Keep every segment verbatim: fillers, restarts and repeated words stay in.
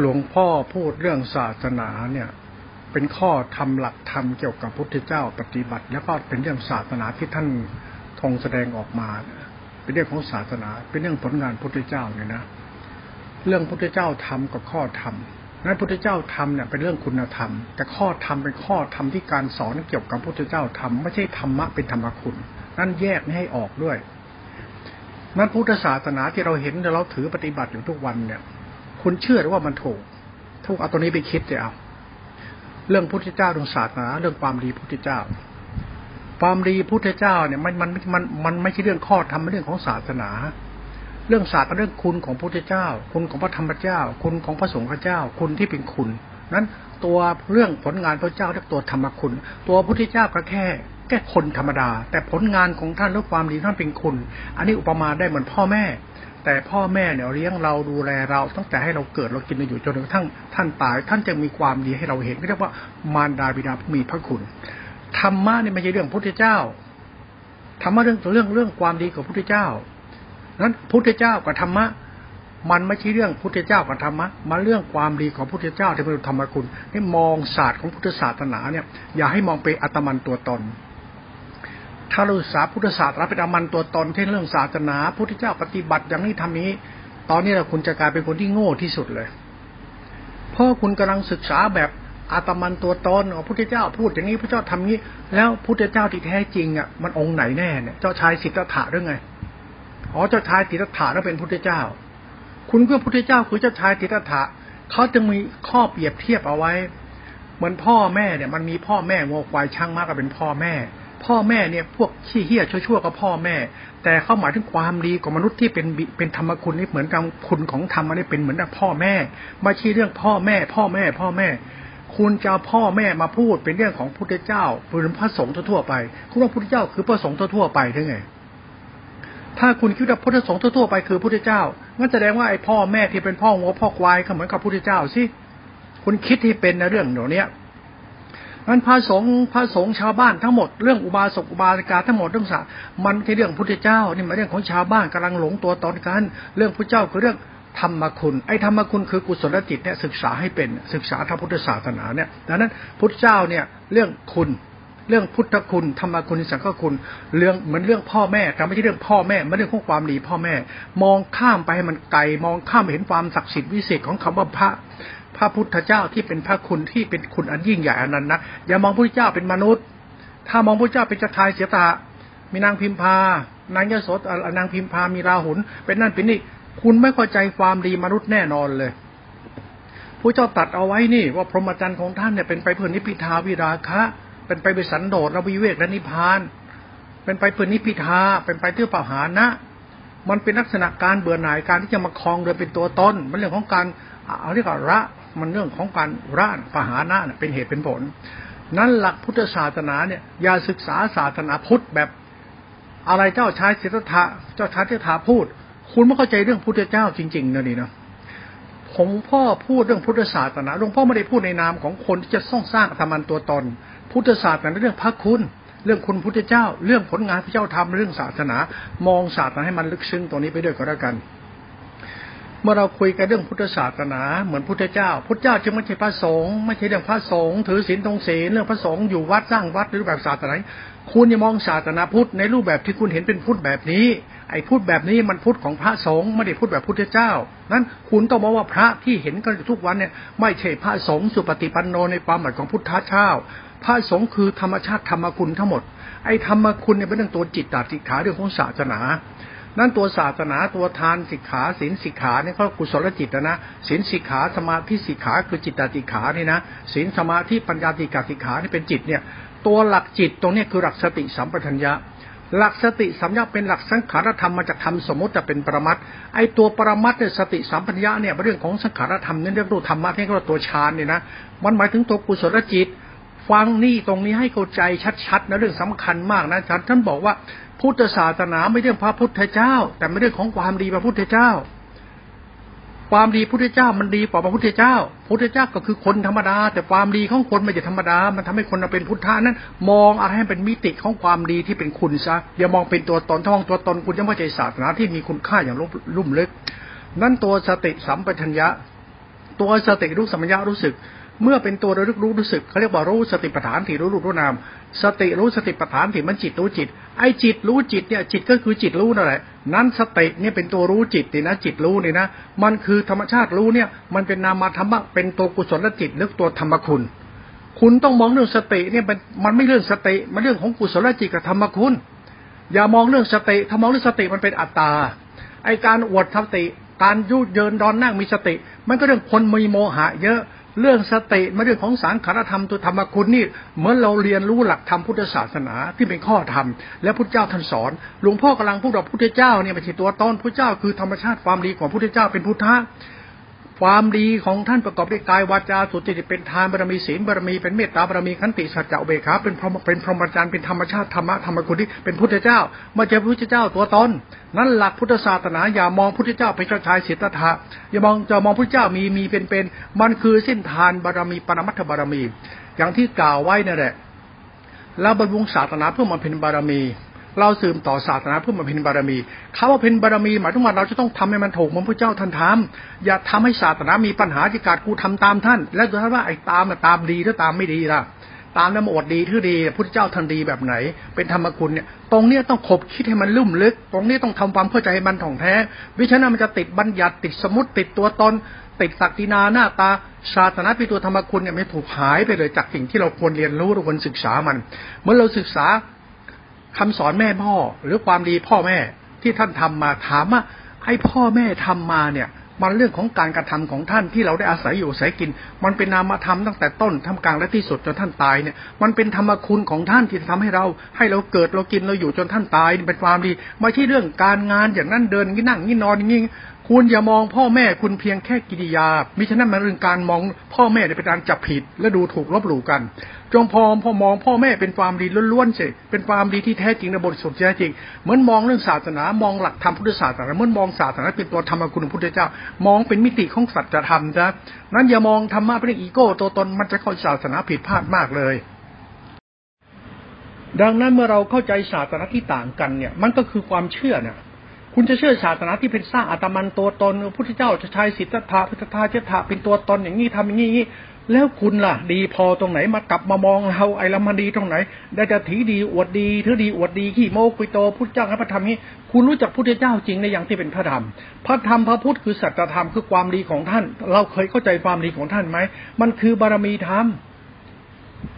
หลวงพ่อพูดเรื่องศาสนาเนี่ยเป็นข้อธรรมหลักธรรมเกี่ยวกับพุทธเจ้าปฏิบัติแล้วก็เป็นเรื่องศาสนาที่ท่านทรงแสดงออกมาเป็นเรื่องของศาสนาเป็นเรื่องผลงานพุทธเจ้าเนี่ยนะเรื่องพุทธเจ้าธรรมกับข้อธรรมนั้นพุทธเจ้าธรรมเนี่ยเป็นเรื่องคุณธรรมแต่ข้อธรรมเป็นข้อธรรมที่การสอนเกี่ยวกับพุทธเจ้าธรรมไม่ใช่ธรรมะเป็นธรรมคุณนั่นแยกไม่ให้ออกด้วยนั้นพุทธศาสนาที่เราเห็นเราถือปฏิบัติอยู่ทุกวันเนี่ยคุณเชื่อหรือว่ามันถูกถูกเอาตัวนี้ไปคิดจะเอาเรื่องพุทธเจ้าเรื่องศาสนาเรื่องความดีพุทธเจ้าความดีพุทธเจ้าเนี่ยมันมันมันมันไม่ใช่เรื่องข้อธรรมเรื่องของศาสนาเรื่องศาสตร์เรื่องคุณของพุทธเจ้าคุณของพระธรรมเจ้าคุณของพระสงฆ์เจ้าคุณที่เป็นคุณนั้นตัวเรื่องผลงานพระเจ้าเรียกตัวธรรมคุณตัวพุทธเจ้าก็แค่แค่คนธรรมดาแต่ผลงานของท่านและความดีท่านเป็นคุณอันนี้อุปมาได้เหมือนพ่อแม่แต่พ่อแม่เนี่ยเลี้ยงเราดูแลเราตั้งแต่ให้เราเกิดเรากินเราอยู่จนกระทั่งท่านตายท่านจะมีความดีให้เราเห็นเรียกว่ามารดาบิดาผู้มีพระคุณธรรมะเนี่ยไม่ใช่เรื่องพุทธเจ้าธรรมะเรื่องเรื่องเรื่องความดีของพุทธเจ้านั้นพุทธเจ้ากับธรรมะมันไม่ใช่เรื่องพุทธเจ้ากับธรรมะมันเรื่องความดีของพุทธเจ้าที่เป็นธรรมคุณให้มองศาสตร์ของพุทธศาสนาเนี่ยอย่าให้มองเป็นอัตมันตัวตนถ้าเราศึกษาพุทธศาสตร์รับเป็นอัตมันตัวตนที่เรื่องศาสนาพุทธเจ้าปฏิบัติอย่างนี้ทำนี้ตอนนี้เราคุณจะกลายเป็นคนที่โง่ที่สุดเลยเพราะคุณกำลังศึกษาแบบอาตมันตัวตนของพุทธเจ้าพูดอย่างนี้พระเจ้าทำนี้แล้วพุทธเจ้าที่แท้จริงอ่ะมันองค์ไหนแน่เนี่ยเจ้าชายสิทธัตถะหรือไงอ๋อเจ้าชายสิทธัตถะแล้วเป็นพุทธเจ้าคุณก็พุทธเจ้าคือเจ้าชายสิทธัตถะเขาจะมีข้อเปรียบเทียบเอาไว้เหมือนพ่อแม่เนี่ยมันมีพ่อแม่งัวควายช้างม้าก็เป็นพ่อแม่พ่อแม่เนี่ยพวกขี้เหี้ยชั่วๆกับพ่อแม่แต่เขาหมายถึงความดีของมนุษย์ที่เป็นเป็นธรรมคุณนี่เหมือนกับคุณของธรรมอันนี้เป็นเหมือนกับพ่อแม่ไม่ใช่เรื่องพ่อแม่พ่อแม่พ่อแม่คุณจะเอาพ่อแม่มาพูดเป็นเรื่องของพุทธเจ้าหรือพระสงฆ์ทั่วไปคุณว่าพุทธเจ้าคือพระสงฆ์ทั่วไปได้ไงถ้าคุณคิดว่าพุทธสงฆ์ทั่วไปคือพุทธเจ้างั้นแสดงว่าไอ้พ่อแม่ที่เป็นพ่องัวพ่อควายก็เหมือนกับพุทธเจ้าสิคุณคิดให้เป็นในเรื่องเหล่านี้งั้นพระสงฆ์พระสงฆ์ชาวบ้านทั้งหมดเรื่องอุบาสกอุบาสิกาทั้งหมดเรื่องศาสนามันคือเรื่องพุทธเจ้านี่มันเรื่องของชาวบ้านกำลังหลงตัวตนกันเรื่องพุทธเจ้าคือเรื่องธรรมคุณไอ้ธรรมคุณคือกุศลจิตเนี่ยศึกษาให้เป็นศึกษาทางพุทธศาสนาเนี่ยดังนั้นพุทธเจ้าเนี่ยเรื่องคุณเรื่องพุทธคุณธรรมคุณสังฆคุณเรื่องเหมือนเรื่องพ่อแม่แต่ไม่ใช่เรื่องพ่อแม่ไม่ใช่เรื่องของความดีพ่อแม่มองข้ามไปให้มันไกลมองข้ามเห็นความศักดิ์สิทธิ์วิเศษของคำว่าพระพระพุทธเจ้าที่เป็นพระคุณที่เป็นคุณอันยิ่งใหญ่อันนั้นนะอย่ามองพุทธเจ้าเป็นมนุษย์ถ้ามองพุทธเจ้าเป็นเจ้าชายสิทธัตถะมีนางพิมพานางยโสธรนางพิมพามีราหุลเป็นนั่นเป็นนี่คุณไม่เข้าใจความดีมนุษย์แน่นอนเลยพระเจ้าตัดเอาไว้นี่ว่าพรหมจรรย์ของท่านเนี่ยเป็นไปเพื่อนิพพิทาวิราคะเป็นไปเพื่อสันโดษและวิเวกและนิพพานเป็นไปเพื่อนิพพิทาเป็นไปเพื่อปหานะมันเป็นลักษณะการเบื่อหน่ายการที่จะมาครองโดยเป็นตัวตนมันเรื่องของการเอาเรียกว่าละมันเรื่องของการร่านปหานะเป็นเหตุเป็นผลนั้นหลักพุทธศาสนาเนี่ยอย่าศึกษาศาสนาพุทธแบบอะไรเจ้าชายสิทธัตถะเจ้าชายสิทธัตถะพูดคุณไม่เข้าใจเรื่องพุทธเจ้าจริงๆนะนี่นะผมพ่อพูดเรื่องพุทธศาสนาหลวงพ่อไม่ได้พูดในนามของคนที่จะสร้างสร้างธรรมันตัวตนพุทธศาสนาเรื่องพระคุณเรื่องคุณพุทธเจ้าเรื่องผลงานพระเจ้าทำเรื่องศาสนามองศาสนาให้มันลึกซึ้งตรงนี้ไปด้วยก็แล้วกันเมื่อเราคุยกันเรื่องพุทธศาสนาเหมือนพุทธเจ้าพุทธเจ้าจึงไม่ใช่พระสงฆ์ไม่ใช่เรื่องพระสงฆ์ถือศีลทรงศีลเรื่องพระสงฆ์อยู่วัดสร้างวัดหรือแบบศาสนาคุณอย่ามองศาสนาพุทธในรูปแบบที่คุณเห็นเป็นพุทธแบบนี้ไอ้พุทธแบบนี้มันพุทธของพระสงฆ์ไม่ได้พุทธแบบพุทธเจ้านั้นคุณต้องมองว่าพระที่เห็นกันทุกวันเนี่ยไม่ใช่พระสงฆ์สุปฏิปันโนในความหมายของพุทธเจ้าพระสงฆ์คือธรรมชาติธรรมคุณทั้งหมดไอ้ธรรมคุณเนี่ยเป็นเรื่องตัวจิตตาสิกขาเรื่องของศาสนานั้นตัวศาสนาตัวทานสิกขาศีลสิกขาเนี่ยก็กุศลจิตนะศีลสิกขาสมาธิสิกขาคือจิตตาสิกขานี่นะศีลสมาธิปัญญาสิกขาสิกขานี่เป็นจิตเนี่ยตัวหลักจิตตรงนี้คือหลักสติสัมปชัญญะหลักสติสัมปชัญญะเป็นหลักสังขารธรรมมาจากธรรมสมมติจะเป็นปรมัตถ์ไอตัวปรมัตถ์เนี่ยสติสัมปชัญญะเนี่ยเรื่องของสังขารธรรมนี่เรียกตัวธรรมะที่เรียกว่าตัวฌานเนี่ยนะมันหมายถึงตัวกุศลจิตฟังนี่ตรงนี้ให้เข้าใจชัดๆนะเรื่องสำคัญมากนะท่านบอกว่าพุทธศาสนาไม่เรื่องพระพุทธเจ้าแต่ไม่เรื่องของความดีพระพุทธเจ้าความดีพุทธเจ้ามันดีกว่าพระพุทธเจ้าพุทธเจ้าก็คือคนธรรมดาแต่ความดีของคนมันจะธรรมดามันทำให้คนเป็นพุทธะนั้นมองอะไรให้เป็นมิติของความดีที่เป็นคุณซะอย่ามองเป็นตัวตนถ้ามองตัวตนคุณจะไม่ใช่ศาสนาที่มีคุณค่าอย่างลุ่มลึกนั่นตัวสติสัมปชัญญะ ตัวสติรู้สัมปชัญญะรู้สึกเมื่อเป็นตัวระลึกรู้รู้สึกเขาเรียกว่ารู้สติปัฏฐานถี่รู้รูปรู้นามสติรู้สติปัฏฐานถี่มันจิตรู้จิตไอ้จิตรู้จิตเนี่ยจิตก็คือจิตรู้นั่นแหละนั้นสติเนี่ยเป็นตัวรู้จิตนี่นะจิตรู้นี่นะมันคือธรรมชาติรู้เนี่ยมันเป็นนามธรรมะเป็นตัวกุศลจิตหรือตัวธรรมคุณคุณต้องมองเรื่องสติเนี่ยมันมันไม่เรื่องสติมันเรื่องของกุศลจิตกับธรรมคุณอย่ามองเรื่องสติถ้ามองเรื่องสติมันเป็นอัตตาไอ้การอวดสติการยืดเยินดอนนั่งมีสติมันก็เรื่องคนมีโมหะเยอะเรื่องสติไม่เรื่องของสังขารธรรมตัวธรรมคุณนี่เหมือนเราเรียนรู้หลักธรรมพุทธศาสนาที่เป็นข้อธรรมและพุทธเจ้าท่านสอนหลวงพ่อกำลังพูดว่าพุทธเจ้าเนี่ยไม่ใช่ตัวตนพุทธเจ้าคือธรรมชาติความดีของพุทธเจ้าเป็นพุทธะความดีของท่านประกอบด้วยกายวาจาสุจริตเป็นทานบารมีศีลบารมีเป็นเมตตาบารมีขันติสัจจะอุเบกขาเป็นพรหมเป็นพรหมจรรย์เป็นธรรมชาติธรรมะธรรมคุณที่เป็นพุทธเจ้าไม่ใช่พุทธเจ้าตัวตนนั้นหลักพุทธศาสนาอย่ามองพุทธเจ้าเป็นชายศิทธัตถะอย่ามองจะมองพุทธเจ้ามีมีเป็นเป็นมันคือเส้นทานบารมีปรมัตถบารมีอย่างที่กล่าวไว้นั่นแหละแล้วบรรลุศาสนาเพื่อมาเป็นบารมีเราสืบต่อศาสนาเพื่อมาเป็นบารมีคำว่าเป็นบารมีหมายถึงว่าเราจะต้องทำให้มันถูกเหมือนพระเจ้าท่านทำอย่าทำให้ศาสนามีปัญหาที่การกูทำตามท่านและดูท่านว่าไอ้ตามน่ะตามดีหรือตามไม่ดีล่ะตามนั้นมาอดดีทื่อดีพระเจ้าท่านดีแบบไหนเป็นธรรมคุณเนี่ยตรงเนี้ยต้องขบคิดให้มันลุ่มลึกตรงนี้ต้องทำความเข้าใจให้มันถ่องแท้วิชานั้นมันจะติดบัญญัติติดสมมติติดตัวตนติดศักดินาหน้าตาศาสนาเป็นตัวธรรมคุณเนี่ยไม่ถูกหายไปเลยจากสิ่งที่เราควรเรียนรู้เราควรศึกษามันเมื่อเราศึกษาคำสอนแม่พ่อหรือความดีพ่อแม่ที่ท่านทำมาถามว่าไอ้พ่อแม่ทำมาเนี่ยมันเรื่องของการกระทำของท่านที่เราได้อาศัยอยู่อาศัยกินมันเป็นนามธรรมตั้งแต่ต้นทำกลางและที่สุดจนท่านตายเนี่ยมันเป็นธรรมคุณของท่านที่ทำให้เราให้เราเกิดเรากินเราอยู่จนท่านตายเป็นความดีไม่ใช่เรื่องการงานอย่างนั้นเดินงี้นั่งงี้นอนงี้คุณอย่ามองพ่อแม่คุณเพียงแค่กิริยามิฉะนั้นมันเรื่องการมองพ่อแม่เป็นการจับผิดและดูถูกลบหลู่กันจงพอพอมองพ่อแม่เป็นความดีล้วนๆสิเป็นความดีที่แท้จริงในบทสวดแท้จริงเหมือนมองเรื่องศาสนามองหลักธรรมพุทธศาสนาเหมือนมองศาสนาเป็นตัวธรรมคุณของพุทธเจ้ามองเป็นมิติของสัจธรรมนะนั้นอย่ามองธรรมะเป็นเรื่องอีโก้ตัวตนมันจะเข้าศาสนาผิดพลาดมากเลยดังนั้นเมื่อเราเข้าใจศาสนาที่ต่างกันเนี่ยมันก็คือความเชื่อเนี่ยคุณจะเชื่อศาสนาที่เป็นสร้างอัตมันตัวตนพระพุทธเจ้าจะใช้สิทธัตถะพุทธทาสเจตถะเป็นตัวตนอย่างนี้ทำอย่างนี้แล้วคุณล่ะดีพอตรงไหนมากลับมามองเราไอ้ละมันดีตรงไหนได้จะถีดีอวดดีถือดีอวดดีขี้โมกุยโตพุทธเจ้าพระธรรมนี้คุณรู้จักพุทธเจ้าจริงในอย่างที่เป็นพระธรรมพระธรรมพระพุทธคือสัจธรรมคือความดีของท่านเราเคยเข้าใจความดีของท่านไหมมันคือบารมีธรรม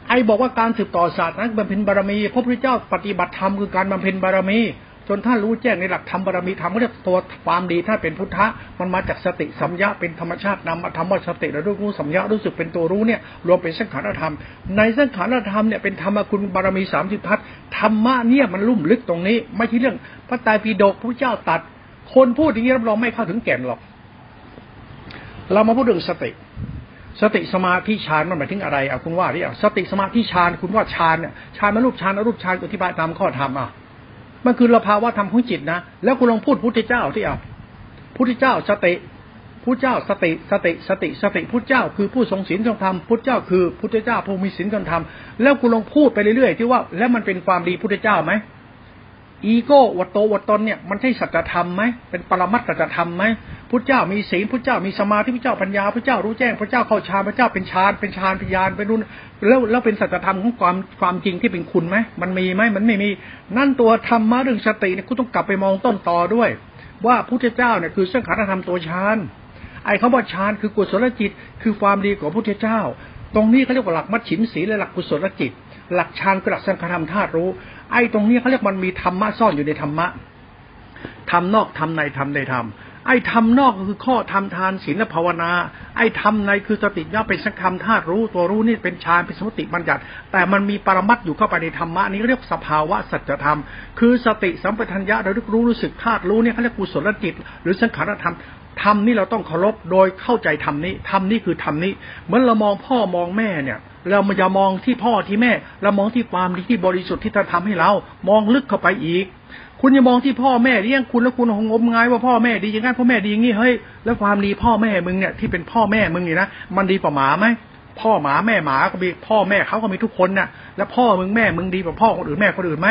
ไอ้บอกว่าการสืบต่อศาสนาบำเพ็ญบารมีพระพุทธเจ้าปฏิบัติธรรมคือการบำเพ็ญบารมีจนท่านรู้แจ้งในหลักธรรมบารมีธรรมก็เรียกตัวความดีถ้าเป็นพุทธะมันมาจากสติสัมยะเป็นธรรมชาตินำมาทำว่าสติและรู้สัมยะรู้สึกเป็นตัวรู้เนี่ยรวมเป็นสังขารธรรมในสังขารธรรมเนี่ยเป็นธรรมคุณบารมีสามสิบทัศน์ธรรมะเนี่ยมันลุ่มลึกตรงนี้ไม่ใช่เรื่องพระไตรปิฎกพระเจ้าตัดคนพูดอย่างนี้รับรองไม่เข้าถึงแก่นหรอกเรามาพูดถึงสติสติสมาธิฌานมันหมายถึงอะไรเอาคุณว่าดิเอาสติสมาธิฌานคุณว่าฌานเนี่ยฌานมารูปฌานอรูปฌานอธิบายตามข้อธรรมอ่ะมันคือละภาวะธรรมของจิตนะแล้วคุณลองพูดพุทธเจ้าที่เอาพุทธเจ้าสติพุทธเจ้าสติสติสติสติพุทธเจ้าคือผู้ทรงศีลทรงธรรมพุทธเจ้าคือพุทธเจ้าผู้มีศีลทรงธรรมแล้วคุณลองพูดไปเรื่อยๆที่ว่าแล้วมันเป็นความดีพุทธเจ้าไหมอีโก้วัตโตวัตตนเนี่ยมันใช่สัจธรรมไหมเป็นปรมัตถสัจธรรมไหมพุทธเจ้ามีศีลพุทธเจ้ามีสมาธิพุทธเจ้าปัญญาพุทธเจ้ารู้แจ้งพุทธเจ้าเข้าฌานพุทธเจ้าเป็นฌานเป็นฌานเป็นญาณเป็นรุ่นแล้วแล้วเป็นสัจธรรมของความความจริงที่เป็นคุณไหมมันมีไหมมันไม่มีนั่นตัวธรรมะเรื่องสติเนี่ยคุณต้องกลับไปมองต้นตอด้วยว่าพุทธเจ้าเนี่ยคือสังขารธรรมตัวฌานไอ้คำว่าฌานคือกุศลจิตคือความดีของพุทธเจ้าตรงนี้เขาเรียกว่าหลักมัชฌิมศีลและหลักกุศลจิตหลักฌานกับหลักสังขารธรรมธาตุรู้ไอ้ตรงนี้เขาเรียกมันมีธรรมะซ่อนอยู่ในธรรมะธรรมนอกธรรมในธรรมในธรรมไอ้ธรรมนอกคือข้อธรรมทานศีลและภาวนาไอ้ธรรมในคือสติญาเป็นสังขารธาตุรู้ตัวรู้นี่เป็นฌานเป็นสมมติบัญญัติแต่มันมีปรมัตถ์อยู่เข้าไปในธรรมะนี้เรียกสภาวะสัจธรรมคือสติสัมปชัญญะเราลึกรู้รู้สึกธาตุรู้เนี่ยเขาเรียกกุศลจิตหรือสังขารธรรมธรรมนี่เราต้องเคารพโดยเข้าใจธรรมนี้ธรรมนี่คือธรรมนี้เหมือนเรามองพ่อมองแม่เนี่ยเราอย่ามองที่พ่อที่แม่เรามองที่ความดีที่บริสุทธิ์ที่ท่านทำให้เรามองลึกเข้าไปอีกคุณอย่ามองที่พ่อแม่เลี้ยงคุณแล้วคุณงมงายว่าพ่อแม่ดีอย่างนั้นพ่อแม่ดีอย่างนี้เฮ้ยแล้วความดีพ่อแม่มึงเนี่ยที่เป็นพ่อแม่มึงนี่นะมันดีกว่าหมาไหมพ่อหมาแม่หมาก็มีพ่อแม่เขาก็มีทุกคนน่ะแล้วพ่อมึงแม่มึงดีกว่าพ่อคนอื่นแม่คนอื่นไหม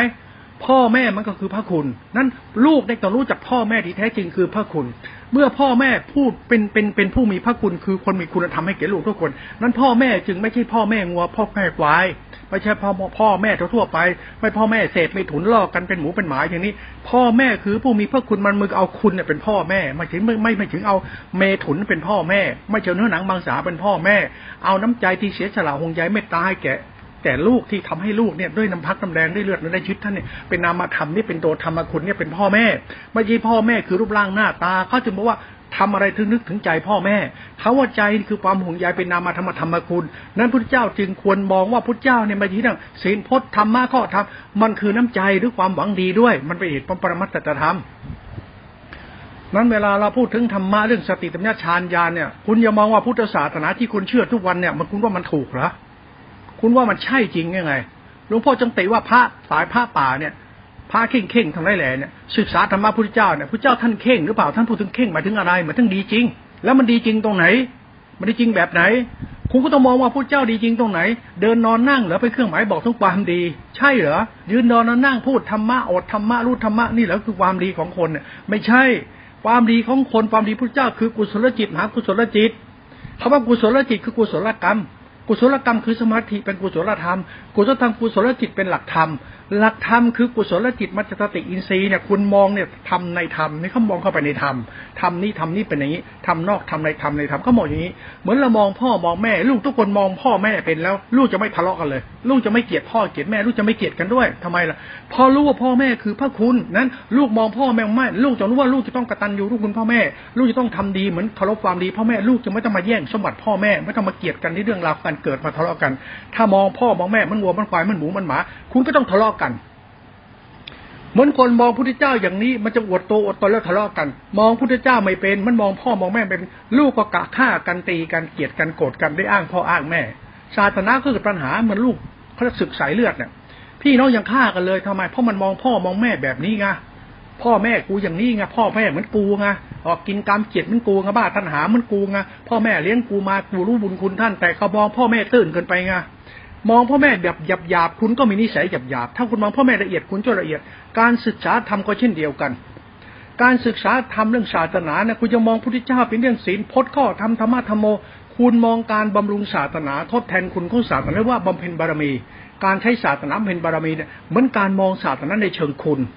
พ่อแม่มันก็คือพระคุณนั้นลูกได้ต้องรู้จักพ่อแม่ที่แท้จริงคือพระคุณเมื่อพ่อแม่พูดเป็นเป็นเป็นผู้มีพระคุณคือคนมีคุณธรรมให้แก่ลูกทุกคนนั้นพ่อแม่จึงไม่ใช่พ่อแม่งัวพ่อแม่ควายไม่ใช่พ่อพ่อแม่ทั่วไปไม่พ่อแม่เสพไม่ถุนลอกกันเป็นหมูเป็นหมาอย่างนี้พ่อแม่คือผู้มีพระคุณมันมึงเอาคุณเนี่ยเป็นพ่อแม่ไม่ถึงไม่ไม่ถึงเอาเมถุนเป็นพ่อแม่ไม่เจ้าเนื้อหนังบางสาเป็นพ่อแม่เอาน้ำใจที่เสียสละห่วงใยเมตตาให้แก่แต่ลูกที่ทำให้ลูกเนี่ยด้วยน้ำพักน้ำแรงด้วยเลือดด้วยชีวิตท่านเนี่ยเป็นนามธรรมนี่เป็นตัวธรรมคุณเนี่ยเป็นพ่อแม่ไม่ใช่พ่อแม่คือรูปร่างหน้าตาเขาจึงบอกว่าทำอะไรถึงนึกถึงใจพ่อแม่เขาว่าใจคือความห่วงใยเป็นนามธรรมธรรมคุณนั้นพระพุทธเจ้าจึงควรมองว่าพระพุทธเจ้าเนี่ยมาที่นั่งศีลพจน์ธรรมะข้อธรรมมันคือน้ำใจหรือความหวังดีด้วยมันเป็นเหตุของปรมัตถธรรมนั้นเวลาเราพูดถึงธรรมะเรื่องสติปัญญาฌานญาณเนี่ยคุณอย่ามองว่าพุทธศาสนาที่คุณเชื่อทุกวันเนี่ยมันคุณว่ามันถูกเหรอคุณว่ามันใช่จริงยังไงหลวงพ่อจงติว่าพระสายพระป่าเนี่ยพระเข่งเข่งทางไรแหล่เนี่ยศึกษาธรรมะพุทธเจ้าเนี่ยพุทธเจ้าท่านเข่งหรือเปล่าท่านพูดถึงเข่งหมายถึงอะไรหมายถึงดีจริงแล้วมันดีจริงตรงไหนมันดีจริงแบบไหนคุณก็ต้องมองว่าพุทธเจ้าดีจริงตรงไหนเดินนอนนั่งเหรอเป็นเครื่องหมายบอกถึงความดีใช่เหรอยืนนอนนั่งพูดธรรมะอดธรรมะรู้ธรรมะนี่เหรอคือความดีของคนเนี่ยไม่ใช่ความดีของคนความดีพุทธเจ้าคือกุศลจิตมหากุศลจิตคำว่ากุศลจิตคือกุศลกรรมกุศลกรรมคือสมาธิเป็นกุศลธรรมกุศลธรรมกุศลจิตเป็นหลักธรรมหลักธรรมคือกุศลจิตมัจจสติอินทรีย์เนี่ยคุณมองเนี่ยทำในธรรมนี่เขามองเข้าไปในธรรมธรรมนี่ธรรมนี่เป็นอย่างนี้ธรรมนอกธรรมในธรรมในธรรมก็มองอย่างนี้เหมือนเรามองพ่อมองแม่ลูกทุกคนมองพ่อแม่เป็นแล้วลูกจะไม่ทะเลาะกันเลยลูกจะไม่เกลียดพ่อเกลียดแม่ลูกจะไม่เกลียดกันด้วยทำไมล่ะพอรู้ว่าพ่อแม่คือพระคุณนั้นลูกมองพ่อแม่ไม่ลูกจะรู้ว่าลูกจะต้องกตัญญูลูกคุณพ่อแม่ลูกจะต้องทำดีเหมือนเคารพความดีพ่อแม่ลูกจะไม่ต้องมาแย่งสมบัติพ่อแม่ไม่ต้องมาเกลียดกันในเรื่องราวการเกิดมาทะเลาะกันถ้ามองพ่อมองแม่มันวัวมันควายมันหมูมันหมาคุณก็ต้องทะเลาะกันเหมือนคนมองพระพุทธเจ้าอย่างนี้มันจะอวดโตอวดตนแล้วทะเลาะกันมองพระพุทธเจ้าไม่เป็นมันมองพ่อมองแม่เป็นลูกก็กะฆ่ากันตีกันเกลียดกันโกรธกันได้อ้างพ่ออ้างแม่ศาสนาก็เกิดปัญหาเหมือนลูกเขาศึกสายเลือดเนี่ยพี่น้องยังฆ่ากันเลยทำไมเพราะมันมองพ่อมองแม่แบบนี้ไงพ่อแม่กูอย่างนี้ไงพ่อแม่เหมือนกูไงออกกินกรรมเกลียดเหมือนกูไงบ้าตัณหาเหมือนกูไงพ่อแม่เลี้ยงกูมากูรู้บุญคุณท่านแต่เขามองพ่อแม่ตื่นเกินไปไงมองพ่อแม่แบบหยาบหยาบคุณก็มีนิสัยหยาบหยาบถ้าคุณมองพ่อแม่ละเอียดคุณจะละเอียดการศึกษาธรรมก็เช่นเดียวกันการศึกษาธรรมเรื่องศาสนาเนี่ยคุณจะมองพุทธเจ้าเป็นเรื่องศีลพจน์ข้อธรรมธรรมะธรรมโมคุณมองการบำรุงศาสนาทดแทนคุณของศาสนาว่าบำเพ็ญบารมีการใช้ศาสนาบำเพ็ญบารมีเนี่ยเหมือนการมองศาสนาในเชิงคุณ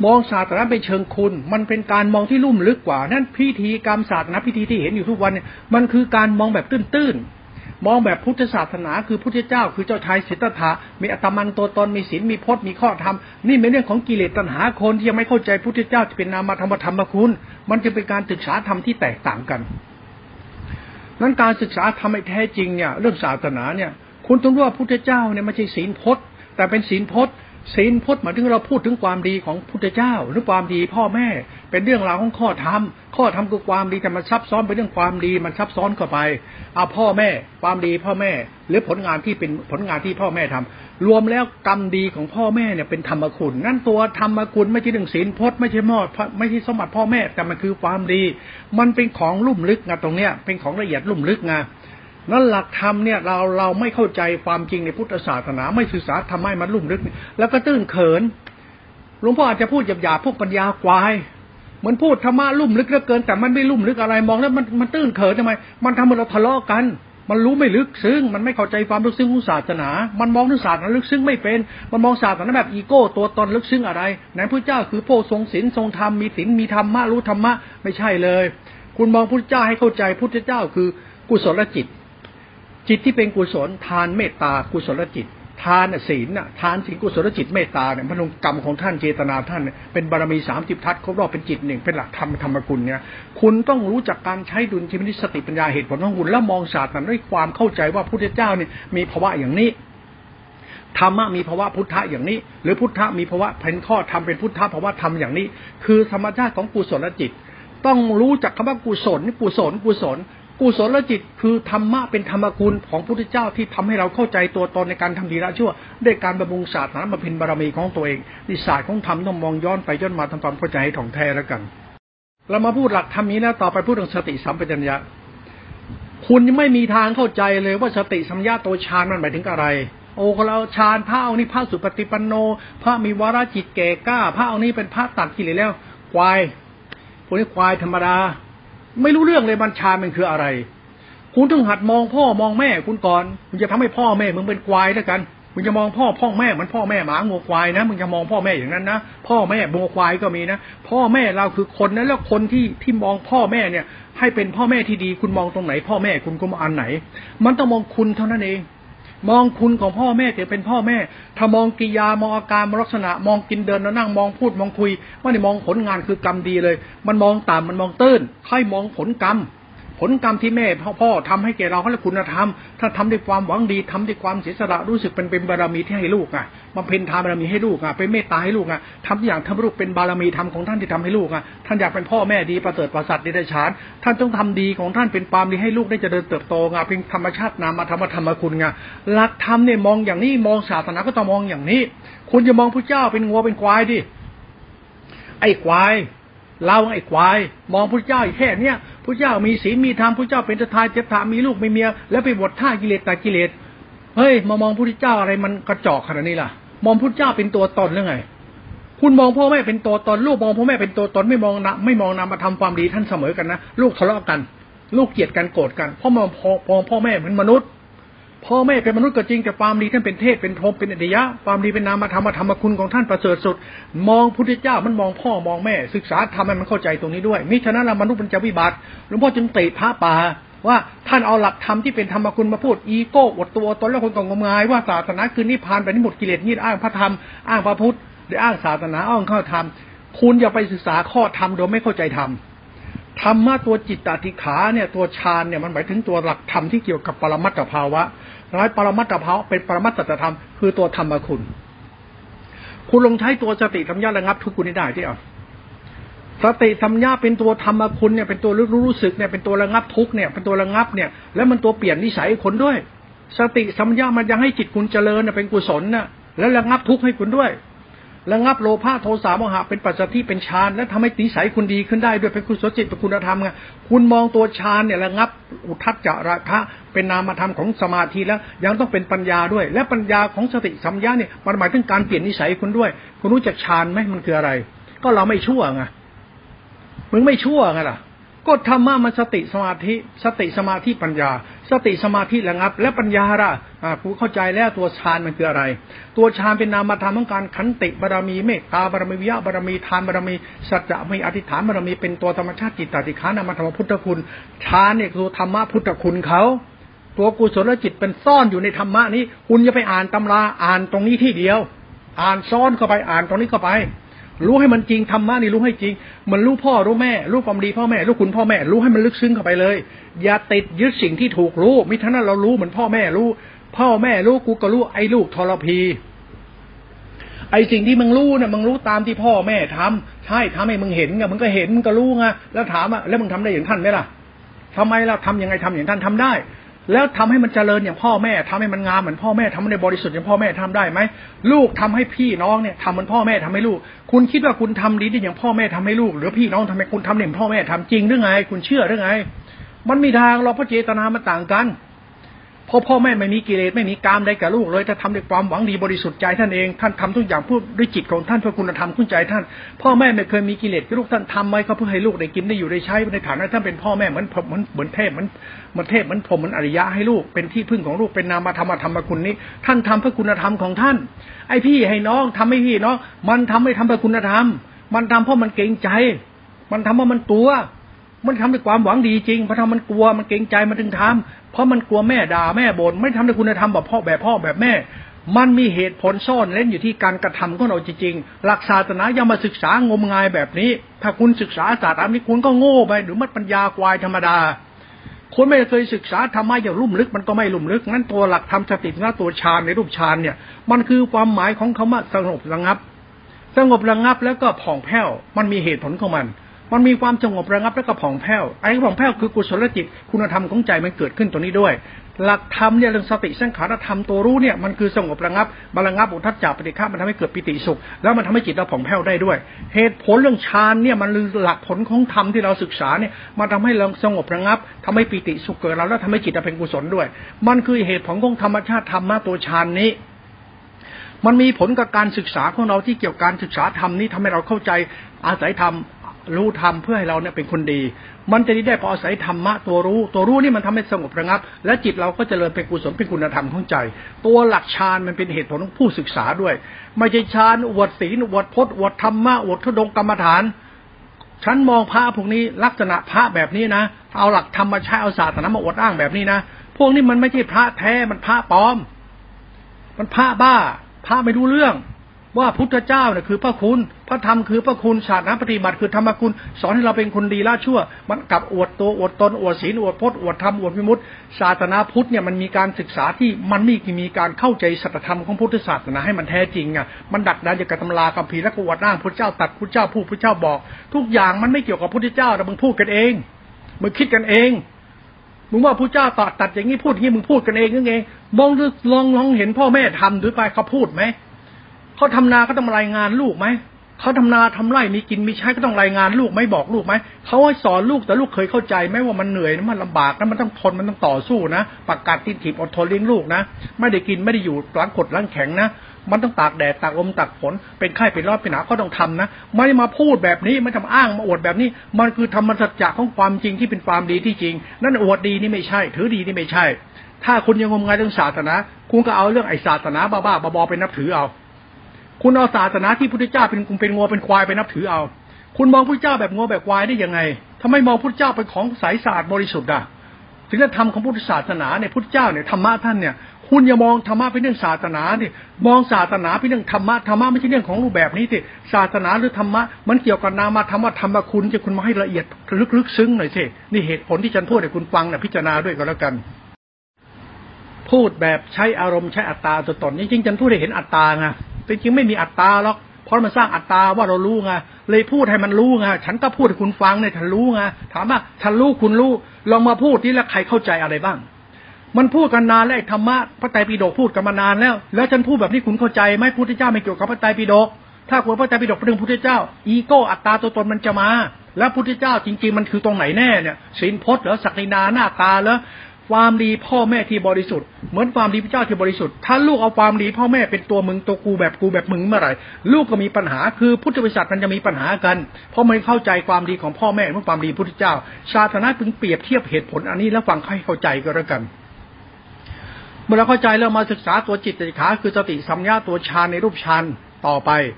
มองศาสนาเป็นเชิงคุณมันเป็นการมองที่ลุ่มลึกกว่านั่นพิธีกรรมศาสนาพิธีที่เห็นอยู่ทุกวันเนี่ยมันคือการมองแบบตื้นๆมองแบบพุทธศาสนาคือพุทธเจ้าคือเจ้าชายสิทธัตถะมีอัตมันตัวตนมีศีลมีพจน์มีข้อธรรมนี่เป็นเรื่องของกิเลสตัณหาคนที่ยังไม่เข้าใจพุทธเจ้าจะเป็นนามธรรมธรรมคุณมันจะเป็นการศึกษาธรรมที่แตกต่างกันนั้นการศึกษาธรรมแท้จริงเนี่ยเรื่องศาสนาเนี่ยคุณต้องรู้ว่าพุทธเจ้าเนี่ยไม่ใช่ศีลพจน์แต่เป็นศีลพจน์ศีลพจน์หมายถึงเราพูดถึงความดีของพุทธเจ้าหรือความดีพ่อแม่เป็นเรื่องราวของข้อธรรมข้อธรรมคือความดีแต่มันซับซ้อนไปเรื่องความดีมันซับซ้อนเข้าไปเอาพ่อแม่ความดีพ่อแม่หรือผลงานที่เป็นผลงานที่พ่อแม่ทำรวมแล้วกรรมดีของพ่อแม่เนี่ยเป็นธรรมคุณนั่นตัวธรรมคุณไม่ใช่เรื่องศีลพจน์ไม่ใช่มอดไม่ใช่สมบัติพ่อแม่แต่มันคือความดีมันเป็นของลุ่มลึกไงตรงเนี้ยเป็นของละเอียดลุ่มลึกไงนั่นหลักธรรมเนี่ยเราเราไม่เข้าใจความจริงในพุทธศาสนาไม่ศึกษาทำให้มันลุ่มลึกแล้วก็ตื้นเขินหลวงพ่ออาจจะพูดหยาบๆพวกปัญญาควายเหมือนพูดธรรมะลุ่มลึกเหลือเกินแต่มันไม่ลุ่มลึกอะไรมองแล้วมันมันตื้นเขินทำไมมันทำให้เราทะเลาะกันมันรู้ไม่ลึกซึ้งมันไม่เข้าใจความลึกซึ้งของศาสนามันมองถึงศาสนาลึกซึ้งไม่เป็นมันมองศาสนาแบบอีโก้ตัวตนลึกซึ้งอะไรไหนพระเจ้าคือผู้ทรงศีลทรงธรรมมีศีลมีธรรมะรู้ธรรมะไม่ใช่เลยคุณมองพระเจ้าให้เข้าใจพระเจ้าคือกุศลจิตจิตที่เป็นกุศลทานเมตตากุศลจิตทานศีลน่ะทานศีลกุศลจิตเมตตาเนี่ยพลังกรรมของท่านเจตนาท่านเป็นบารมีสามสิบทัศน์ครบรอบเป็นจิตหนึ่งเป็นหลักธรรมธรรมคุณเนี่ยคุณต้องรู้จักการใช้ดุลยพินิจสติปัญญาเหตุผลของคุณแล้วมองศาสตร์นั้นด้วยความเข้าใจว่าพุทธเจ้าเนี่ยมีภาวะอย่างนี้ธรรมะมีภาวะพุทธะอย่างนี้หรือพุทธะมีภาวะเป็นข้อธรรมเป็นพุทธะภาวะธรรมอย่างนี้คือธรรมชาติของกุศลจิตต้องรู้จักคำว่ากุศลกุศลกุศลกุศลจิตคือธรรมะเป็นธรรมคุณของพระพุทธเจ้าที่ทำให้เราเข้าใจตัวตนในการทำดีละชั่วด้วยการบำรุงศาสตร์นั้นบำเพ็ญบารมีของตัวเองนิสัยของธรรมต้องมองย้อนไปย้อนมาทำความเข้าใจให้ถ่องแท้แล้วกันเรามาพูดหลักธรรมนี้แล้วต่อไปพูดถึงสติสัมปชัญญะคุณยังไม่มีทางเข้าใจเลยว่าสติสัมปชัญญะตัวฌานมันหมายถึงอะไร โอ้เราฌานพระองค์นี้พระสุปฏิปันโนพระมีวรจิตแก่กล้าพระองค์นี้เป็นพระตัดกิเลสแล้วควายพวกนี้ควายธรรมดาไม่รู้เรื่องเลยบัญชามันคืออะไรคุณต้องหัดมองพ่อมองแม่คุณก่อนมึงจะทำให้พ่อแม่มึงเป็นควายด้วยกันมึงจะมองพ่อพ่อแม่มันพ่อแม่หมางัวควายนะมึงจะมองพ่อแม่อย่างนั้นนะพ่อแม่งัวควายก็มีนะพ่อแม่เราคือคนนะแล้วคนที่ที่มองพ่อแม่เนี่ยให้เป็นพ่อแม่ที่ดีคุณมองตรงไหนพ่อแม่คุณก็มองอันไหนมันต้องมองคุณเท่านั้นเองมองคุณของพ่อแม่จะเป็นพ่อแม่ถ้ามองกิริยามองอาการมองลักษณะมองกินเดินนั่งมองพูดมองคุยไม่ได้มองผลงานคือกรรมดีเลยมันมองต่ำมันมองตื้นใครมองผลกรรมผลกรรมที่แม่พ่อทำให้แก่เราเขาเรียกคุณธรรมถ้าทำด้วยความหวังดีทำด้วยความเสียสละรู้สึกเป็นเป็นบารมีที่ให้ลูกอ่ะบำเพ็ญทานบารมีให้ลูกอ่ะเป็นเมตตาให้ลูกอ่ะทำอย่างทำลูกเป็นบารมีธรรมของท่านที่ทำให้ลูกอ่ะท่านอยากเป็นพ่อแม่ดีประเสริฐประสัตย์ดีได้ฌานท่านต้องทำดีของท่านเป็นปามดีให้ลูกได้เจริญเติบโตงาเป็นธรรมชาตินามธรรมธรรมคุณงาหลักธรรมเนี่ยมองอย่างนี้มองศาสนาก็ต้องมองอย่างนี้คุณจะมองพระเจ้าเป็นงัวเป็นควายดิไอ้ควายเราไอ้ควายมองพระเจ้าแค่เนี้ยพระเจ้ามีศีลมีธรรมพระเจ้าเป็นทายเจตามีลูกมีเมียแล้วไปบทท่ากิเลสตัดกิเลสเฮ้ยมามองพระเจ้าอะไรมันกระจอกขนาดนี้ล่ะมองพระเจ้าเป็นตัวตนหรือไงคุณมองพ่อแม่เป็นตัวตนลูกมองพ่อแม่เป็นตัวตนไม่มองนะไม่มองนามธรรมความดีท่านเสมอกันนะลูกทะเลาะกันลูกเกลียดกันโกรธกันพ่อมองพ่อแม่เหมือนมนุษย์พ่อแม่เป็นมนุษย์ก็จริงแต่ความดีท่านเป็นเทพเป็นพรหมเป็นอริยะความดีเป็นนามธรรมธรรมคุณของท่านประเสริฐสุดมองพระพุทธเจ้ามันมองพ่อมองแม่ศึกษาทำให้มันเข้าใจตรงนี้ด้วยมิฉะนั้นเรามนุษย์มันจะวิบัติหลวงพ่อจึงติพระป่าว่าท่านเอาหลักธรรมที่เป็นธรรมคุณมาพูดอีโก้อดตัวตนแล้วคนก็งมงายว่าศาสนาคือนิพพานเป็นนิพพานกิเลสนี่อ้างพระธรรมอ้างพระพุทธหรืออ้างศาสนาอ้างข้อธรรมคุณอย่าไปศึกษาข้อธรรมโดยไม่เข้าใจธรรมธรรมะตัวจิตตติขาเนี่ยตัวฌานเนี่ยมันหมายถึงตัวหลักธรรมที่เกี่ยวกับปรมัตถภาวะร้ายปรมัตถภาวะเป็นปรมัตถธรรมคือตัวธรรมคุณคุณลงใช้ตัวสติสัมยาระงับทุกข์คุณได้ที่อ่ะสติสัมยาเป็นตัวธรรมคุณเนี่ยเป็นตัวรู้รู้สึกเนี่ยเป็นตัวระงับทุกข์เนี่ยเป็นตัวระงับเนี่ยแล้วมันตัวเปลี่ยนนิสัยคนด้วยสติสัมยามันยังให้จิตคุณเจริญเป็นกุศลน่ะแล้วระงับทุกข์ให้คุณด้วยระงับโลภะโทสะโมหะเป็นปัจจัยที่เป็นฌานและทำให้นิสัยคุณดีขึ้นได้ด้วยเป็นกุศลจิตเป็นคุณธรรมไงคุณมองตัวฌานเนี่ยระงับอุทธัจจราคะเป็นนามธรรมของสมาธิแล้วยังต้องเป็นปัญญาด้วยและปัญญาของสติสัมยาเนี่ยมันหมายถึงการเปลี่ยนนิสัยคุณด้วยคุณรู้จักฌานไหมมันคืออะไรก็เราไม่ชั่วไงมึงไม่ชั่วไงล่ะก็ธรรมะมันสติสมาธิสติสมาธิปัญญาสติสมาธิระงับและปัญญาล่ะอ่าผู้เข้าใจแล้วตัวฌานมันคืออะไรตัวฌานเป็นนามธรรมของการขันติบารมีเมตตาบารมีวิยะบารมีทานบารมีสัจจะมีอธิษฐานบารมีเป็นตัวธรรมชาติจิตตติขานามธรรมพุทธคุณฌานเนี่ยคือธรรมะพุทธคุณเขาตัวกุศลจิตเป็นซ่อนอยู่ในธรรมะนี้คุณอย่าไปอ่านตำราอ่านตรงนี้ที่เดียวอ่านซ่อนเข้าไปอ่านตรงนี้เข้าไปรู้ให้มันจริงธรรมะนี่รู้ให้จริงมันรู้พ่อรู้แม่รู้ความดีพ่อแม่รู้คุณพ่อแม่รู้ให้มันลึกซึ้งเข้าไปเลยอย่าติดยึดสิ่งที่ถูกรู้มิฉะนั้นเรารู้เหมือนพ่อแม่รู้พ่อแม่รู้กูก็รู้ไอ้ลูกทรพีไอ้สิ่งที่มึงรู้เนี่ยมึงรู้ตามที่พ่อแม่ทำใช่ทำให้มึงเห็นไงมึงก็เห็นมึงก็รู้ไงแล้วถามอ่ะแล้วมึงทำได้อย่างท่านไหมล่ะทำไมล่ะทำยังไงทำอย่างท่านทำได้แล้วทำให้มันเจริญอย่างพ่อแม่ทำให้มันงามเหมือนพ่อแม่ทำในบริสุทธิ์อย่างพ่อแม่ทำได้ไหมลูกทำให้พี่น้องเนี่ยทำเหมือนพ่อแม่ทำให้ลูกคุณคิดว่าคุณทำดีได้อย่างพ่อแม่ทำให้ลูกหรือพี่น้องทำให้คุณทำเหมือนพ่อแม่ทำจริงหรือไงคุณเชื่อหรือไงมันมีทางเราเพราะเจตนามันต่างกันเพราะพ่อแม่ไม่มีกิเลสไม่มีกามใดกับลูกเลยถ้าทำด้วยความหวังดีบริสุทธิ์ใจท่านเองท่านทำทุกอย่างเพื่อด้วยจิตของท่านเพื่อคุณธรรมคุณใจท่านพ่อแม่ไม่เคยมีกิเลสกับลูกท่านทำไว้ก็เพื่อให้ลูกได้กินได้อยู่ได้ใช้ในฐานะท่านเป็นพ่อแม่เหมือนเหมือนเหมือนเทพเหมือนเหมือนเทพเหมือนพรหมเหมือนอริยะให้ลูกเป็นที่พึ่งของลูกเป็นนามธรรมธรรมคุณนี้ท่านทำเพื่อคุณธรรมของท่านไอ้พี่ให้น้องทำให้พี่น้องมันทำไม่ทำเพื่อคุณธรรมมันทำเพราะมันเกรงใจมันทำเพราะมันตัวมันทำด้วยความหวังดีจริงเพราะทำมันกลัวมันเกรงใจมันถึงทำเพราะมันกลัวแม่ด่าแม่บ่นไม่ทำด้วยคุณธรรมแบบพ่อแบบพ่อแบบแม่มันมีเหตุผลซ่อนเล่นอยู่ที่การกระทำของเราจริงๆหลักศาสนาอย่ามาศึกษางมงายแบบนี้ถ้าคุณศึกษาศาสตร์อันนี้คุณก็โง่ไปหรือมัดปัญญาควายธรรมดาคนไม่เคยศึกษาธรรมะอย่างลุ่มลึกมันก็ไม่ลุ่มลึกนั้นตัวหลักธรรมสติตัวฌานในรูปฌานเนี่ยมันคือความหมายของคำว่าสงบระงับสงบระงับแล้วก็ผ่องแผ้วมันมีเหตุผลของมันมันมีความสงบระงับและก็ผ่องแผ้วไอ้ผ่องแผ้วคือกุศลจิตคุณธรรมของใจมันเกิดขึ้นตรงนี้ด้วยหลักธรรมเนี่ยเรื่องสติสังขารธรรมตัวรู้เนี่ยมันคือสงบระงับมันระงับอุทธัจจะปฏิฆะมันทำให้เกิดปิติสุขแล้วมันทำให้จิตเราผ่องแผ้วได้ด้วยเหตุผลเรื่องฌานเนี่ยมันหลักผลของธรรมที่เราศึกษาเนี่ยมันทำให้เราสงบระงับทำให้ปิติสุขเกิดเราแล้วทำให้จิตเราเป็นกุศลด้วยมันคือเหตุผลของธรรมชาติธรรมะตัวฌานนี้ มันมีผลกับการศึกษาของเราที่เกี่ยวกับการศึกษาธรรมนี้ทำให้เราเข้าใจอาศัยธรรมรู้ธรรมเพื่อให้เราเนี่ยเป็นคนดีมันจะได้พออาศัยธรรมะตัวรู้ตัวรู้นี่มันทำให้สงบระงับและจิตเราก็เจริญเป็นกุศลเป็นคุณธรรมของใจตัวหลักฌานมันเป็นเหตุผลของผู้ศึกษาด้วยไม่ใช่ฌานอวดศีลอวดพจน์อวดธรรมะอวดธุดงค์กรรมฐานฉันมองพระพวกนี้ลักษณะพระแบบนี้นะเอาหลักธรรมมาใช้เอาศาสนามาอวดอ้างแบบนี้นะพวกนี้มันไม่ใช่พระแท้มันพระปลอมมันพระบ้าพระไม่รู้เรื่องว่าพุทธเจ้าเนี่ยคือพระคุณพระธรรมคือพระคุณศาสนาปฏิบัติคือธรรมคุณสอนให้เราเป็นคนดีละชั่วมันกลับอวดตัวอวดตนอวดศีลอวดพจน์อวดธรรมอวดวิมุตติศาสนาพุทธเนี่ยมันมีการศึกษาที่มันมีมีการเข้าใจสัจธรรมของพุทธศาสนาให้มันแท้จริงอ่ะมันดักดันจากตำราคัมภีร์และกวดอ้างพุทธเจ้าตัดพุทธเจ้าพูดพุทธเจ้าบอกทุกอย่างมันไม่เกี่ยวกับพุทธเจ้าแต่มึงพูดกันเองมึงคิดกันเองมึงว่าพุทธเจ้าตัดตัดอย่างนี้พูดอย่างนี้มึงพูดกันเองนั่นเองมองดูลองลองเห็นพ่อแม่ทำหรือไปเขาพูดไหมเขาทำนาก็ต้องรายงานลูกไหมเขาทำนาทำไร่มีกินมีใช้ก็ต้องรายงานลูกไม่บอกลูกไหมเขาให้สอนลูกแต่ลูกเคยเข้าใจไหมว่ามันเหนื่อยนะมันลำบากนะมันต้องทนมันต้องต่อสู้นะปากกัดตีนถีบอดทนเลี้ยงลูกนะไม่ได้กินไม่ได้อยู่หลังกดหลังแข็งนะมันต้องตากแดดตากลมตากฝนเป็นไข้เป็นรอดเป็นหนาวก็ต้องทำนะไม่มาพูดแบบนี้ไม่ทำอ้างมาอวดแบบนี้มันคือธรรมสัจจะของความจริงที่เป็นความดีที่จริงนั่นอวดดีนี่ไม่ใช่ถือดีนี่ไม่ใช่ถ้าคุณยังงมงายเรื่องศาสนาคุณก็เอาเรื่องไอ้ศาสนาบ้าๆบอๆไปนับถือเอาคุณเอาศาสนาที่พุทธเจ้าเป็นเป็นงัวเป็นควายไปนับถือเอาคุณมองพุทธเจ้าแบบงัวแบบควายได้ยังไงทำไมมองพุทธเจ้าเป็นของสายศาสตร์บริสุทธิ์อ่ะถึงจะทำของพุทธศาสนาเนี่ยพุทธเจ้าเนี่ยธรรมะท่านเนี่ยคุณอย่ามองธรรมะเป็นเรื่องศาสนาดิมองศาสนาเป็นเรื่องธรรมะธรรมะไม่ใช่เรื่องของรูปแบบนี้สิศาสนาหรือธรรมะมันเกี่ยวกับนามธรรมะธรรมะคุณจะคุณมาให้ละเอียดลึกๆซึ้งหน่อยสินี่เหตุผลที่ฉันพูดให้คุณฟังเนี่ยพิจารณาด้วยก็แล้วกันพูดแบบใช้อารมณ์ใช้อัตตาตัวตนจริงๆฉันพูดได้เห็นอัตตาไงจริงๆไม่มีอัตตาหรอกเพราะมันสร้างอัตตาว่าเรารู้ไงเลยพูดให้มันรู้ไงฉันก็พูดให้คุณฟังเนี่ยฉันรู้ไงถามว่าฉันรู้คุณรู้ลองมาพูดที่แล้วใครเข้าใจอะไรบ้างมันพูดกันนานแล้วธรรมะพระไตรปิฎกพูดกันมานานแล้วแล้วฉันพูดแบบนี้คุณเข้าใจไหมพุทธเจ้าไม่เกี่ยวกับพระไตรปิฎกถ้าคุณพระไตรปิฎกเป็นเรื่องพุทธเจ้าอีโก้อัตตาตัวตนมันจะมาแล้วพุทธเจ้าจริงๆมันคือตรงไหนแน่เนี่ยศีลพจน์หรือศักดินาหน้าตาแล้วความดีพ่อแม่ที่บริสุทธิ์เหมือนความดีพระเจ้าที่บริสุทธิ์ถ้าลูกเอาความดีพ่อแม่เป็นตัวมึงตัวกูแบบกูแบบมึงเมื่อไหร่ลูกก็มีปัญหาคือพุทธบริษัทมันจะมีปัญหากันเพราะมันเข้าใจความดีของพ่อแม่เมื่อความดีพุทธเจ้าศาสนาพึงเปรียบเทียบเหตุผลอันนี้แล้วฟังให้เข้าใจก็แล้วกันเมื่อเราเข้าใจแล้วมาศึกษาตัวจิตติขาคือสติสัมยาตัวฌานในรูปฌานต่อไป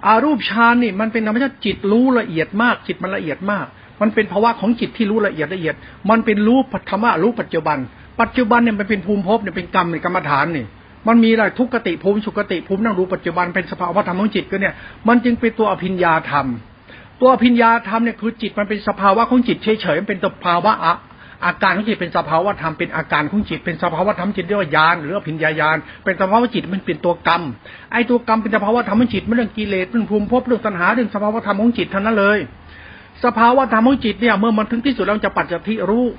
อารูปฌานนี่มันเป็นธรรมชาติจิตรู้ละเอียดมากจิตมันละเอียดมากมันเป็นภาวะของจิตที่รู้ละเอียดละเอียดมันเป็นรู้ธรรมะรู้ปัจจุบันปัจจุบันเนี่ยมันเป็นภูมิภพเนี่ยเป็นกรรมในกรรมฐานนี่มันมีหลายทุกขติภูมิสุขติภูมินั่งรู้ปัจจุบันเป็นสภาวะธรรมของจิตก็เนี่ยมันจึงเป็นตัวอภิญญาธรรมตัวอภิญญาธรรมเนี่ยคือจิตมันเป็นสภาวะของจิตเฉยๆมันเป็นสภาวะอาการของจิตเป็นสภาวะธรรมเป็นอาการของจิตเป็นสภาวะธรรมจิตเรียกว่าญาณหรืออภิญญาญาณเป็นสภาวะจิตมันเป็นตัวกรรมไอ้ตัวกรรมเป็นสภาวะธรรมของจิตเรื่องกิเลสเรื่องภูมิภพเรื่องตัณหาเรื่องสภาวะธรรมของจิตเท่านั้นเลยสภาวะธรรมของจิตเนี่ยเมื่อมันถึงที่สุดแล้วจะปัจจุบันรู้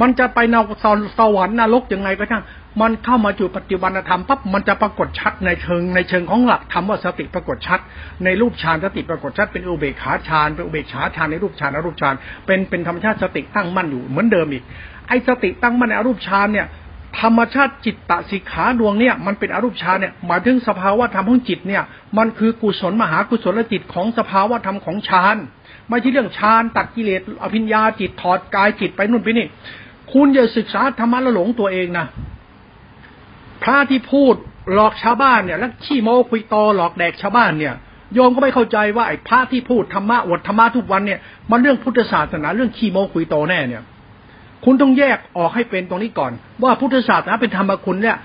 มันจะไปนรกสวรรค์นรกยังไงก็ช่างมันเข้ามาจุดปัจจุบันธรรมปั๊บมันจะปรากฏชัดในเชิงในเชิงของหลักธรรมว่าสติปรากฏชัดในรูปฌานสติปรากฏชัดเป็นอุเบกขาฌานเป็นอุเบกขาฌานในรูปฌานอรูปฌานเป็นเป็นธรรมชาติสติตั้งมั่นอยู่เหมือนเดิมอีกไอ้สติตั้งมั่นในอรูปฌานเนี่ยธรรมชาติจิตตสิกขาดวงเนี่ยมันเป็นอรูปฌานเนี่ยหมายถึงสภาวะธรรมของจิตเนี่ยมันคือกุศลมหากุศลจิตของสภาวะธรรมของฌานไม่ใช่เรื่องฌานตัดกิเลสอภิญญาจิตถอดกายจิตไปนู่นไปนี่คุณอย่าศึกษาธรรมะแล้วหลงตัวเองนะพระที่พูดหลอกชาวบ้านเนี่ยแล้วขี้โม้คุยตอหลอกแดกชาวบ้านเนี่ยโยมก็ไม่เข้าใจว่าไอ้พระที่พูดธรรมะอวดธรรมะทุกวันเนี่ยมันเรื่องพุทธศาสนาเรื่องขี้โม้คุยตอแน่เนี่ยคุณต้องแยกออกให้เป็นตรงนี้ก่อนว่าพุทธศาสนาเป็นธรรมคุณเนี่ย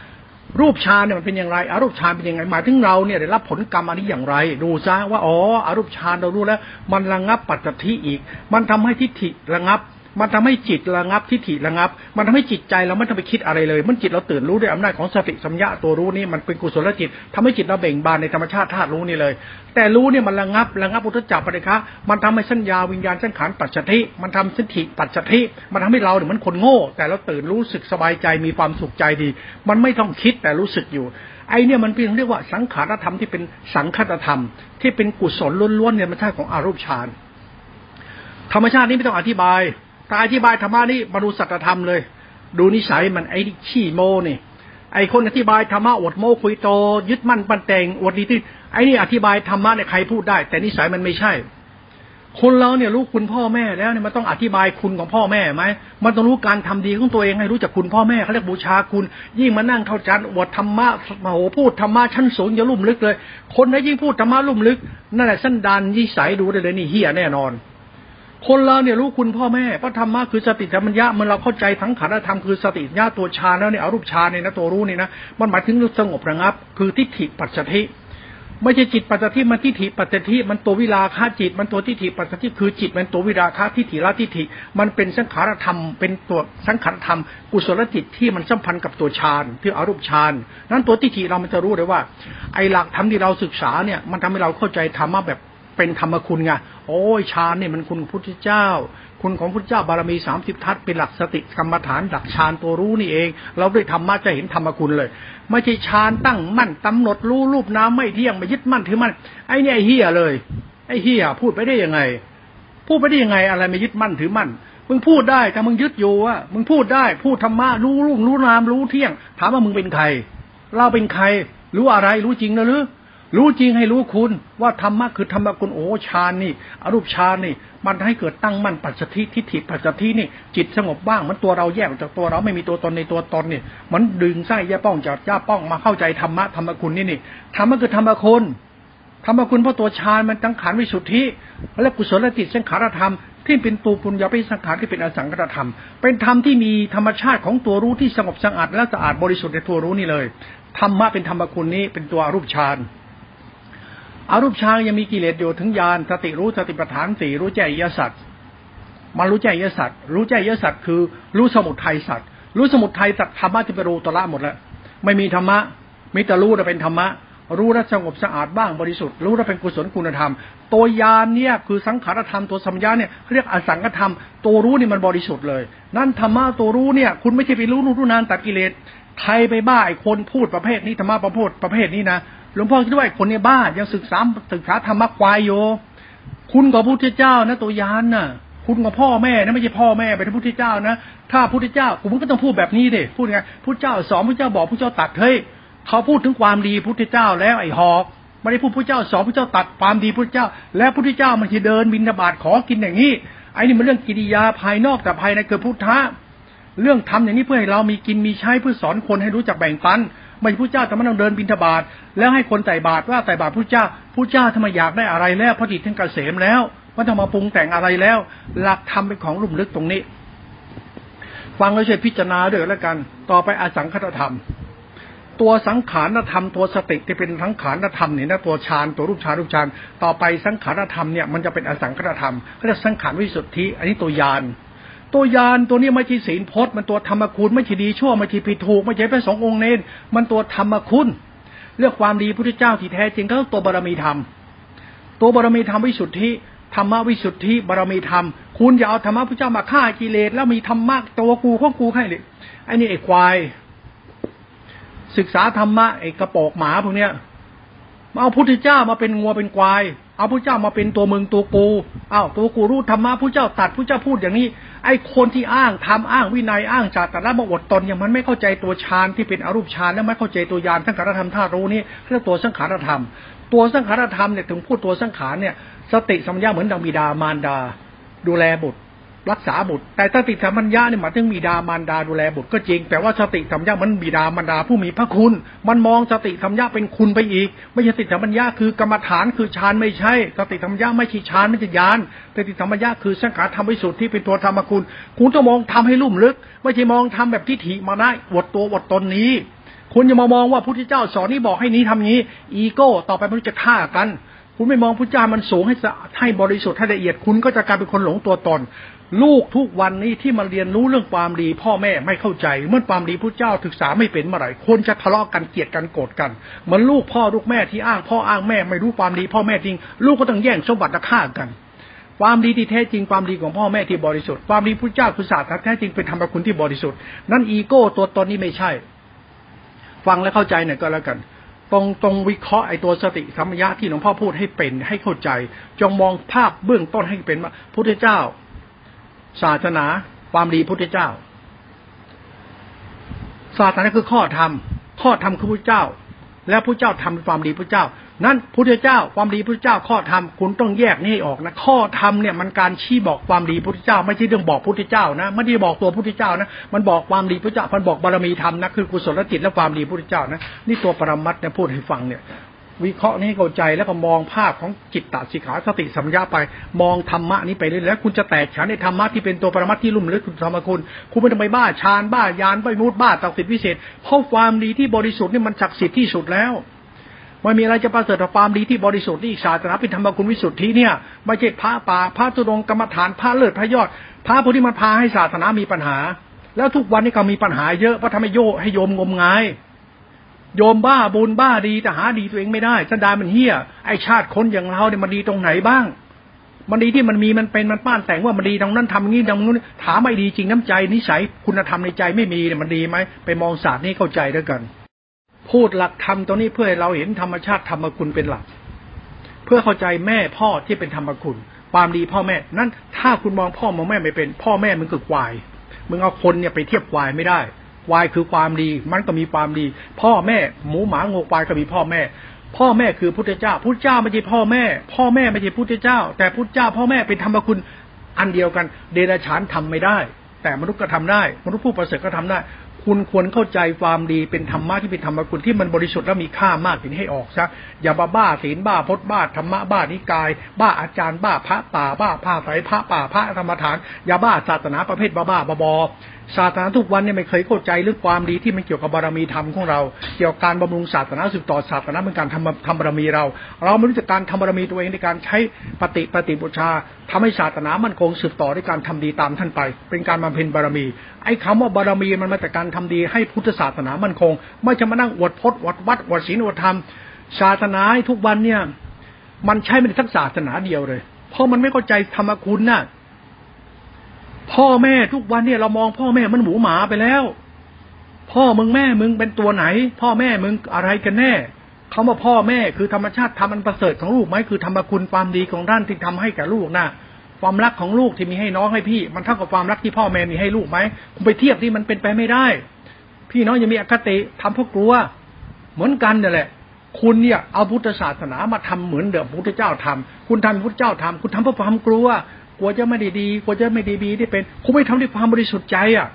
รูปฌานเนี่ยมันเป็นอย่างไรอรูปฌานเป็นยังไงหมายถึงเราเนี่ยได้รับผลกรรมอันนี้อย่างไรดูซะว่าอ๋ออรูปฌานเรารู้แล้วมันระงับปัจจัยอีกมันทำให้ทิฏฐิระงับมันทำให้จิตระงับทิฏฐิระงับมันทำให้จิตใจเราไม่ต้องไปคิดอะไรเลยมันจิตเราตื่นรู้ด้วยอำนาจของสติสัมยาตัวรู้นี่มันเป็นกุศลจิตทำให้จิตเราเบ่งบานในธรรมชาติธาตุรู้นี่เลยแต่รู้เนี่ยมันระงับระงับอุทธัจจะปฏิฆะมันทำให้สัญญาวิญญาณสังขารปัจจัยมันทำสิทธิปัจจัยมันทำให้เราเนี่ยเหมือนคนโง่แต่เราตื่นรู้สึกสบายใจมีความสุขใจดีมันไม่ต้องคิดแต่รู้สึกอยู่ไอเนี่ยมันเป็นเรียกว่าสังขารธรรมที่เป็นสังคตธรรมที่เป็นกุศลล้วนๆเนี่ยธรรมชาติของอรูปฌานธรรมชาตินี้ไม่ต้องอธิบายถ้าอธิบายธรรมะนี่มาดูสัจธรรมเลยดูนิสัยมันไอ้ขี้โมนี่ ไอ้คนอธิบายธรรมะอวดโม้คุยโตยึดมั่นปั้นแต่งอวดดีที่ไอ้นี่อธิบายธรรมะเนี่ยใครพูดได้แต่นิสัยมันไม่ใช่คนเราเนี่ยรู้คุณพ่อแม่แล้วเนี่ยมันต้องอธิบายคุณของพ่อแม่ไหมมันต้องรู้การทำดีของตัวเองให้รู้จักคุณพ่อแม่เขาเรียกบูชาคุณยิ่งมานั่งเข้าจานอวดธรรมะโอ้โหพูดธรรมะชั้นสูงอย่าลุ่มลึกเลยคนไหนยิ่งพูดธรรมะลุ่มลึกนั่นแหละสันดานนิสัยดูได้เลยนี่เหี้ยแน่นอนคนเราเนี่ยรู้คุณพ่อแม่เพราะธรรมะคือสติสัมปชัญญะมันเราเข้าใจทั้งขันธ์ธรรมคือสติสัมปชัญญะตัวฌานแล้วเนี่ยอรูปฌานเนี่ยนะตัวรู้เนี่ยนะมันหมายถึงสงบระงับคือทิฏฐิปัจจทิไม่ใช่จิตปัจจทิมันทิฏฐิปัจจทิมันตัววิราคะจิตมันตัวทิฏฐิปัจจทิคือจิตมันตัววิราคะทิฏฐิละทิฏฐิมันเป็นสังขารธรรมเป็นตัวสังขารธรรมกุศลจิตที่มันสัมพันธ์กับตัวฌานที่อรูปฌานนั้นตัวทิฏฐิเรามันจะรู้เลยว่าไอ้หลักธรรมที่เราศึกษาเนี่ยมันทำให้เราเข้าใจธรรมะแบบเป็นธรรมคุณไงโอ้ยฌานเนี่ยมันคุณพุทธเจ้าคุณของพุทธเจ้าบารมีสามสิบทัศน์เป็นหลักสติกรรมฐานหลักฌานตัวรู้นี่เองเราด้วยธรรมะจะเห็นธรรมคุณเลยไม่ใช่ฌานตั้งมั่นกำหนดรู้รูปน้ำไม่เที่ยงไม่ยึดมั่นถือมั่นไอ้เนี่ยไอ้เหี้ยเลยไอ้เหี้ยพูดไปได้ยังไงพูดไปได้ยังไงอะไรไม่ยึดมั่นถือมั่นมึงพูดได้แต่มึงยึดอยู่อ่ะมึงพูดได้พูดธรรมะรู้รูปรู้น้ำรู้เที่ยงถามว่ามึงเป็นใครเราเป็นใครรู้อะไรรู้จริงนะหรือรู้จริงให้รู้คุณว่าธรรมะคือธรรมะคุณโอ้ฌานนี่อรูปฌานนี่มันให้เกิดตั้งมั่นปัจจทิทิฏฐิปัจจทินี่จิตสงบบ้างมันตัวเราแยกออกจากตัวเราไม่มีตัวตนในตัวตนนี่มันดึงไส้แย่ป้องจากย่าป้องมาเข้าใจธรรมะธรรมคุณนี่นี่ธรรมะคือธรรมคุณธรรมคุณเพราะตัวฌานมันตั้งขันวิสุทธิและกุศลจิตสังขารธรรมที่เป็นตัวปุญญาปิสังขารที่เป็นอสังขารธรรมเป็นธรรมที่มีธรรมชาติของตัวรู้ที่สงบสะอาดและสะอาดบริสุทธิ์ในตัวรู้นี่เลยธรรมะเป็นธรรมคุณนี้เป็นตัวอรูปฌานอรูปฌานยังมีกิเลสอยู่ถึงญาณสติรู้สติปัฏฐานสี่รู้แจ้งอริยสัจมันรู้แจ้งอริยสัจรู้แจ้งอริยสัจคือรู้สมุทัยสัจรู้สมุทัยสัจธรรมะที่เป็นรูตระหมดแล้วไม่มีธรรมะมิตรรู้จะเป็นธรรมะรู้และสงบสะอาดบ้างบริสุทธิ์รู้และเป็นกุศลคุณธรรมตัวญาณเนี่ยคือสังขารธรรมตัวสัมยาเนี่ยเรียกอสังขธรรมตัวรู้นี่มันบริสุทธิ์เลยนั่นธรรมะตัวรู้เนี่ยคุณไม่ใช่ไปรู้รู้รู้นานตัดกิเลสใครไปบ้าไอ้คนพูดประเภทนี้ธรรมะประพูดประเภทนี้นะหลวงพ่อคิดว่าคนในบ้านยังศึกษาศึกษาธรรมะควายโยคุณกับพุทธเจ้านะตัวยานนะคุณกับพ่อแม่นะไม่ใช่พ่อแม่เป็นพุทธเจ้านะถ้าพุทธเจ้ากูมันก็ต้องพูดแบบนี้ดิพูดไงพุทธเจ้าสอนพุทธเจ้าบอกพุทธเจ้าตัดเฮ้ยเขาพูดถึงความดีพุทธเจ้าแล้วไอ้หอกไม่ได้พูดพุทธเจ้าสอนพุทธเจ้าตัดความดีพุทธเจ้าและพุทธเจ้ามันจะเดินบิณฑบาตขอกินอย่างนี้ไอ้นี่มันเรื่องกิริยาภายนอกแต่ภายในคือพุทธะเรื่องทำอย่างนี้เพื่อให้เรามีกินมีใช้เพื่อสอนคนให้รู้จักแบ่งปันไม่ผู้เจ้าทำไมต้องเดินบิณฑบาตแล้วให้คนใส่บาตรว่าใส่บาตรผู้เจ้าผู้เจ้าทำไมอยากได้อะไรแล้วพอดีท่านเกษมแล้วไม่ต้องมาปรุงแต่งอะไรแล้วหลักธรรมเป็นของลุ่มลึกตรงนี้ฟังแล้วช่วยพิจารณาด้วยแล้วกันต่อไปอสังขตธรรมตัวสังขารธรรมตัวสติที่เป็นสังขารธรรมนี่นะตัวฌานตัวรูปฌานรูปฌานต่อไปสังขารธรรมเนี่ยมันจะเป็นอสังขตธรรมเขาเรียกสังขารวิสุทธิอันนี้ตัวญาณตัวยานตัวนี้ไม่ใช่ศีลพจน์มันตัวธรรมคุณไม่ใช่ดีชั่วไม่ใช่ผิดถูกไม่ใช่พระสงฆ์องค์เน้นมันตัวธรรมคุณเรื่องความดีพุทธเจ้าที่แท้จริงก็ตัวบารมีธรรมตัวบารมีธรรมวิสุทธิธรรมวิสุทธิบารมีธรรมคุณอย่าเอาธรรมะพุทธเจ้ามาฆ่ากิเลสแล้วมีธรรมะตัวกูของกูให้เลยไอ้นี่ไอ้ควายศึกษาธรรมะไอ้กระปอกหมาพวกเนี้ยมาเอาพุทธเจ้ามาเป็นงัวเป็นควายเอาพุทธเจ้ามาเป็นตัวมึงตัวกูอ้าวตัวกูรู้ธรรมะพุทธเจ้าตัดพุทธเจ้าพูดอย่างนี้ไอ้คนที่อ้างทำอ้างวินัยอ้างจาตระมาอดตนอย่างมันไม่เข้าใจตัวฌานที่เป็นอรูปฌานและไม่เข้าใจตัวญาณสังขารธรรมธาตุรู้นี่เรียกตัวสังขารธรรมตัวสังขารธรรมเนี่ยถึงพูดตัวสังขารเนี่ยสติสัมปชัญญะเหมือนดังบิดามารดาดูแลบุตรรักษาบุตรแต่สติสัมปชัญญะเนี่ยหมายถึงบิดามารดาดูแลบุตรก็จริงแต่ว่าสติสัมปชัญญะมันบิดามารดาผู้มีพระคุณมันมองสติสัมปชัญญะเป็นคุณไปอีกไม่ใช่สติสัมปชัญญะคือกรรมฐานคือฌานไม่ใช่สติสัมปชัญญะไม่ใช่ฌานไม่ใช่ญาณสติสัมปชัญญะคือสังขารธรรมวิสุทธิเป็นตัวธรรมคุณคุณต้องมองทำให้ลุ่มลึกไม่ใช่มองทำแบบทิฏฐิมานะอวดตัวอวดตนนี้คุณอย่ามามองว่าพระพุทธเจ้าสอนนี่บอกให้นี้ทำนี้อีโก้ต่อไปมันจะฆ่ากันคุณไม่มองพุทธเจ้ามันสูงให้ให้บริสุทธิ์ให้ละเอียดคุณก็จะกลายเป็นคนหลงตัวตนลูกทุกวันนี้ที่มาเรียนรู้เรื่องความดีพ่อแม่ไม่เข้าใจเมื่อความดีพุทธเจ้าศึกษาไม่เป็นเมื่อไหร่คนจะทะเลาะกันเกลียดกันโกรธกันเหมือนลูกพ่อลูกแม่ที่อ้างพ่ออ้างแม่ไม่รู้ความดีพ่อแม่จริงลูกก็ต้องแย่งสมบัติและฆ่ากันความดีที่แท้จริงความดีของพ่อแม่ที่บริสุทธิ์ความดีพุทธเจ้าคือศาสตร์แท้จริงเป็นธรรมคุณที่บริสุทธิ์นั่นอีโก้ตัวตนนี้ไม่ใช่ฟังและเข้าใจหน่อยก็แล้วกันตรงตรงวิเคราะห์ไอตัวสติสัมปชัญญะที่หลวงพ่อพูดให้เป็นให้เข้าใจจงมองภาพเบื้องต้นให้เป็นว่าพุทธเจ้าศาสนาความดีพุทธเจ้าศาสนาคือข้อธรรม ข้อธรรมคือพระเจ้าและพระเจ้าทำความดีพระเจ้านั้นพระเจ้าความดีพระเจ้าข้อธรรมคุณต้องแยกนี่ออกนะข้อธรรมเนี่ยมันการชี้บอกความดีพระเจ้าไม่ใช่เรื่องบอกพระเจ้านะไม่ได้บอกตัวพระเจ้านะมันบอกความดีพระเจ้ามันบอกบารมีธรรมนะคือกุศลจิตและความดีพระเจ้านะนี่ตัวปรมัตถ์เนี่ยพูดให้ฟังเนี่ยวิเคราะห์ให้เข้าใจแล้วก็มองภาพของจิตตสิกขาสติสัมปชัญญะไปมองธรรมะนี้ไปเรื่อยแล้วคุณจะแตกฉานในธรรมะที่เป็นตัวปรมัตถ์ที่ลุ่มลึกคุณธรรมคุณคุณไม่ต้องไปบ้าฌานบ้ายานบ้าวิมุตติบ้าตักสิทธิวิเศษเพราะความดีที่บริสุทธิ์นี่มันศักดิ์สิทธิ์ที่สุดแล้วไม่มีอะไรจะประเสริฐกว่าความดีที่บริสุทธิ์นี่ศาสนาเป็นธรรมคุณวิสุทธิเนี่ยไม่ใช่พระป่าพระธุดงค์กรรมฐานพระเลิศพระยอดพระผู้ที่มันพาให้ศาสนามีปัญหาแล้วทุกวันนี้ก็มีปัญหาเยอะเพราะทำให้โยให้โยมงมงายโยมบ้าบุญบ้าดีแต่หาดีตัวเองไม่ได้สันดานมันเหี้ยไอชาติคนอย่างเราเนี่ยมันดีตรงไหนบ้างมันดีที่มันมีมันเป็นมันป้านแต่งว่ามันดีตรงนั้นทำงี้ตรงนู้นถามไม่ดีจริงน้ำใจนิสัยคุณธรรมในใจไม่มีเนี่ยมันดีไหมไปมองศาสตร์นี่เข้าใจด้วยกันพูดหลักธรรมตรงนี้เพื่อให้เราเห็นธรรมชาติธรรมคุณเป็นหลักเพื่อเข้าใจแม่พ่อที่เป็นธรรมคุณความดีพ่อแม่นั้นถ้าคุณมองพ่อมองแม่ไม่เป็นพ่อแม่มึงคือควายมึงเอาคนเนี่ยไปเทียบควายไม่ได้ควายคือความดีมันก็มีความดีพ่อแม่หมูหมางูควายก็มีพ่อแม่พ่อแม่คือพุทธเจ้าพุทธเจ้าไม่ใช่พ่อแม่พ่อแม่ไม่ใช่พุทธเจ้าแต่พุทธเจ้าพ่อแม่เป็นธรรมคุณอันเดียวกันเดรัจฉานทำไม่ได้แต่มนุษย์ก็ทำได้มนุษย์ผู้ประเสริฐก็ทำได้คุณควรเข้าใจความดีเป็นธรรมะที่เป็นธรรมคุณที่มันบริสุทธิ์และมีค่ามากถึงให้ออกซะอย่าบ้าบ้าศีลบ้าพจน์บ้าธรรมะบ้านิกายบ้าอาจารย์บ้าพระป่าบ้าผ้าไสพระป่าพระธรรมฐานอย่าบ้าศาสนาประเภทบ้าบ้าบอศาสนาทุกวันเนี่ยไม่เคยเข้าใจเรื่องความดีที่มันเกี่ยวกับบารมีธรรมของเราเกี่ยวกับการบำรุงศาสนาสืบต่อศาสนาเป็นการทำทำบารมีเราเราไม่รู้จักการทำบารมีตัวเองในการใช้ปฏิปฏิบูชาทำให้ศาสนามั่นคงสืบต่อด้วยการทำดีตามท่านไปเป็นการบำเพ็ญบารมีไอ้คำว่าบารมีมันมาจากการทำดีให้พุทธศาสนามั่นคงไม่จะมานั่งอวดพจน์อวดวัดอวดศีลอวดธรรมศาสนาทุกวันเนี่ยมันใช่ไม่ได้ทั้งศาสนาเดียวเลยเพราะมันไม่เข้าใจธรรมคุณน่ะพ่อแม่ทุกวันเนี่ยเรามองพ่อแม่มันหมูหมาไปแล้วพ่อมึงแม่มึงเป็นตัวไหนพ่อแม่มึงอะไรกันแน่เขาว่าพ่อแม่คือธรรมชาติธรรมอันประเสริฐของลูกไหมคือธรรมคุณความดีของท่านที่ทำให้แก่ลูกนะความรักของลูกที่มีให้น้องให้พี่มันเท่ากับความรักที่พ่อแม่มีให้ลูกไหมคุณไปเทียบที่มันเป็นไปไม่ได้พี่น้องยังมีอคติทำเพราะกลัวเหมือนกันนั่นแหละคุณเนี่ยเอาพุทธศาสนามาทำเหมือนเดิมพุทธเจ้าทำคุณทำพุทธเจ้าทำคุณทำเพราะความกลัวกลัวจะไม่ได้ดีกลัวจะไม่ได้บีได้เป็นคุณไม่ทำด้วยความบริสุทธิ์ใจอ่ะ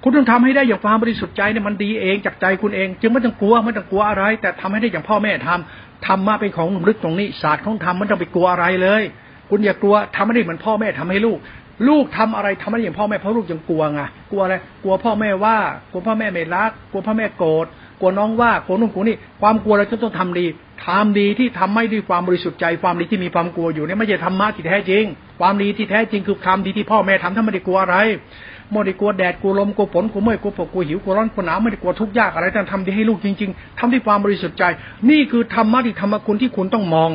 คุณต้องทำให้ได้อย่างความบริสุทธิ์ใจเนี่ยมันดีเองจากใจคุณเองจึงไม่ต้องกลัวไม่ต้องกลัวอะไรแต่ทำให้ได้อย่างพ่อแม่ทำทำมาเป็นของลึกตรงนี้ศาสตร์ของธรรมมันต้องไปกลัวอะไรเลยคุณอย่ากลัวทำไม่ได้เหมือนพ่อแม่ทำให้ลูกลูกทำอะไรทำไม่ได้อย่างพ่อแม่เพราะลูกยังกลัวไงกลัวอะไรกลัวพ่อแม่ว่ากลัวพ่อแม่ไม่รักกลัวพ่อแม่โกรธกลัวน้องว่ากลัวนุ่งกลัวนี่ความกลัวเราจะต้องทำดีทำดีที่ทำไม่ด้วยความบริสุทธิ์ใจความดีที่มีความกลัวอยู่เนี่ยไม่ใช่ธรรมะที่แท้จริงความดีที่แท้จริงคือความดีที่พ่อแม่ทำถ้าไม่ได้กลัวอะไรไม่ได้กลัวแดดกลัวลมกลัวฝนกลัวเมื่อยกลัวปวดกลัวหิวกลัวร้อนกลัวหนาวไม่ได้กลัวทุกข์ยากอะไรแต่ทำดีให้ลูกจริงๆทำด้วยความบริสุทธิ์ใจนี่คือธรรมะที่ธรรมคุณที่คุณต้องมอง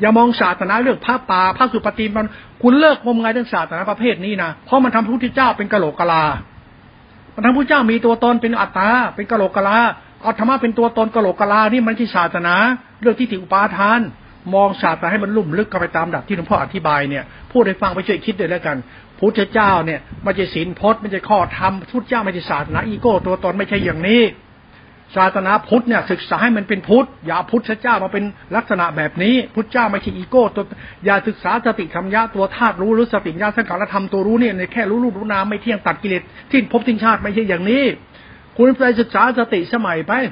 อย่ามองศาสนาเรื่องพระป่าพระคือปฏิบัติคุณเลิกงมงายเรื่องศาสนาประเภทนี้นะเพราะมันทำพระพุทธเจ้าเป็นกะโหลกกะลามันทำพระพุทธเจ้ามีตัวตนเป็นอัตตาเป็นกะโหลกกะลาเอาธรรมะเป็นตัวตนกะโหลกกะลานี่มันที่ศาสนาเรื่องที่ติอุปาทานมองศาสนาให้มันลุ่มลึกเข้าไปตามดับที่หลวงพ่ออธิบายเนี่ยพูดให้ฟังไปช่วยคิดด้วยแล้วกันพุทธเจ้าเนี่ยไม่ใช่ศีลพจน์ไม่ใช่ข้อธรรมพุทธเจ้าไม่ใช่ศาสนาอีโก้ตัวตนไม่ใช่อย่างนี้ศาสนาพุทธเนี่ยศึกษาให้มันเป็นพุทธอย่าพุทธเจ้ามาเป็นลักษณะแบบนี้พุทธเจ้าไม่ใช่อีโก้ตัวอย่าศึกษาสติสัมปชัญญะตัวธาตุรู้หรือสติปัญญาสังขารธรรมตัวรู้เนี่ยในแค่รู้รูปรู้นามไม่เที่ยงตัดกิเลสทิ้งภพทิ้งชาติไม่ใช่อย่างนี้คุณไปศึกษาสติสมัยไป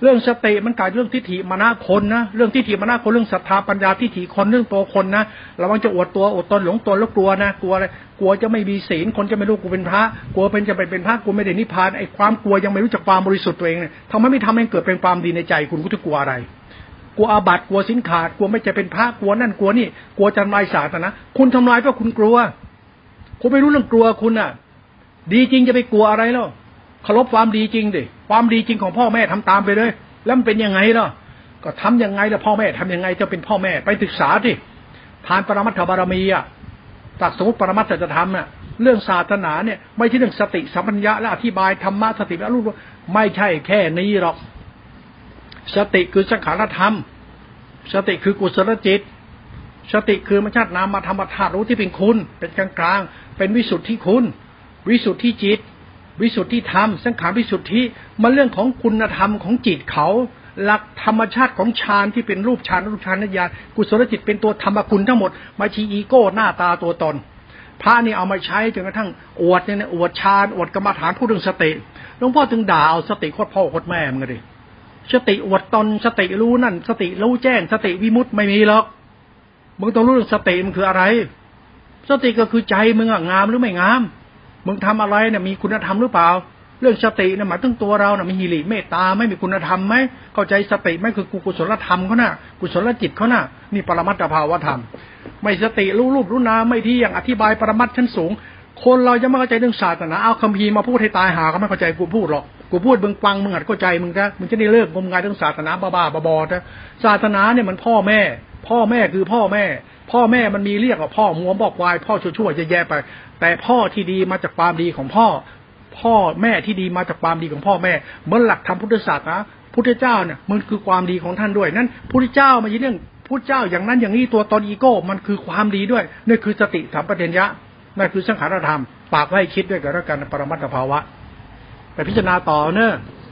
เรื่องสติมันกลายเป็นเรื่องทิฏฐิมานะคนนะเรื่องทิฏฐิมานะคนเรื่องศรัทธาปัญญาทิฏฐิคนเรื่องตัวคนนะระวังจะอวดตัวอวดตนหลงตนแล้วกลัวนะกลัวอะไรกลัวจะไม่มีศีลคนจะไม่รู้กูเป็นพระกลัวเป็นจะไปเป็นพระกูไม่ได้นิพพานไอ้ความกลัวยังไม่รู้จักความบริสุทธิ์ตัวเองเนี่ยทำให้ไม่ทำให้เกิดเป็นความดีในใจคุณคุณจะกลัวอะไรกลัวอาบัติกลัวศีลขาดกลัวไม่จะเป็นพระกลัวนั่นกลัวนี่กลัวจะทำลายศาสนาคุณทำลายเพราะคุณกลัวคุณไม่รู้เรื่องกลัวคุณน่ะดีจริงจะไปกลัวอะไรแล้วเคารพความดีจริงดิความดีจริงของพ่อแม่ทำตามไปเลยแล้วมันเป็นยังไงล่ะก็ทำยังไงล่ะพ่อแม่ทำยังไงจะเป็นพ่อแม่ไปศึกษาดิทานปรมัตถบารมีอ่ะตักสมุติปรมัตถจะทำน่ะเรื่องศาสนาเนี่ยไม่ใช่เรื่องสติสัมปชัญญะและอธิบายธรรมะสติและรู้ไม่ใช่แค่นี้หรอกสติคือสังขารธรรมสติคือกุศลจิตสติคือมชาตินามธรรมธาตุรู้ที่เป็นคุณเป็นกลางๆเป็นวิสุทธิคุณวิสุทธิจิต วิสุทธิธรรมสังขารวิสุทธิมันเรื่องของคุณธรรมของจิตเขาหลักธรรมชาติของฌานที่เป็นรูปฌานรูปฌานนิยามกุศลจิตเป็นตัวธรรมคุณทั้งหมดมาชีอีโก้หน้าตาตัวตนพระนี่เอามาใช้จนกระทั่งอวดเนี่ยอวดฌานอวดกรรมฐานพูดถึงสติหลวงพ่อถึงด่าเอาสติโคตรพ่อโคตรแม่มึงเลยสติอวดตนสติรู้นั่นสติรู้แจ้งสติวิมุตต์ไม่มีหรอกมึงต้องรู้เรื่องสติมันคืออะไรสติก็คือใจมึงอะงามหรือไม่งามมึงทำอะไรเนี่ยมีคุณธรรมหรือเปล่าเรื่องสติเนี่ยหมายถึงตัวเราเนี่ยมีหิริเมตตาไม่มีคุณธรรมไหมเข้าใจสติไหมคือกุศลธรรมเขาน่ะกุศลจิตเขาน่ะนี่ปรมัตถภาวธรรมไม่สติรู้รูปรู้นามไม่ที่อย่างอธิบายปรมัตถ์ชั้นสูงคนเราจะไม่เข้าใจเรื่องศาสนาเอาคัมภีร์มาพูดให้ตายหาก็ไม่เข้าใจกูพูดหรอกกูพูดเบื้องฟังมึงอาจเข้าใจมึงนะมึงจะได้เลิกงมงายเรื่องศาสนาบ้าๆบอๆนะศาสนาเนี่ยมันพ่อแม่พ่อแม่คือพ่อแม่พ่อแม่มันมีเรียกว่าพ่อมัวบอกวายพ่อชั่วๆจะแย่ไปแต่พ่อที่ดีมาจากความดีของพ่อพ่อแม่ที่ดีมาจากความดีของพ่อแม่เมื่อหลักธรรมพุทธศาสนาพุทธเจ้าเนี่ยมันคือความดีของท่านด้วยนั้นพุทธเจ้ามันเป็นเรื่องพุทธเจ้าอย่างนั้นอย่างนี้ตัวตนอีโก้มันคือความดีด้วยนี่คือสติสัมปชัญญะนั่นคือสังขารธรรมปากไว้คิดด้วยกันแล้วกันปรมัตถภาวะไปพิจารณาต่อเนอะ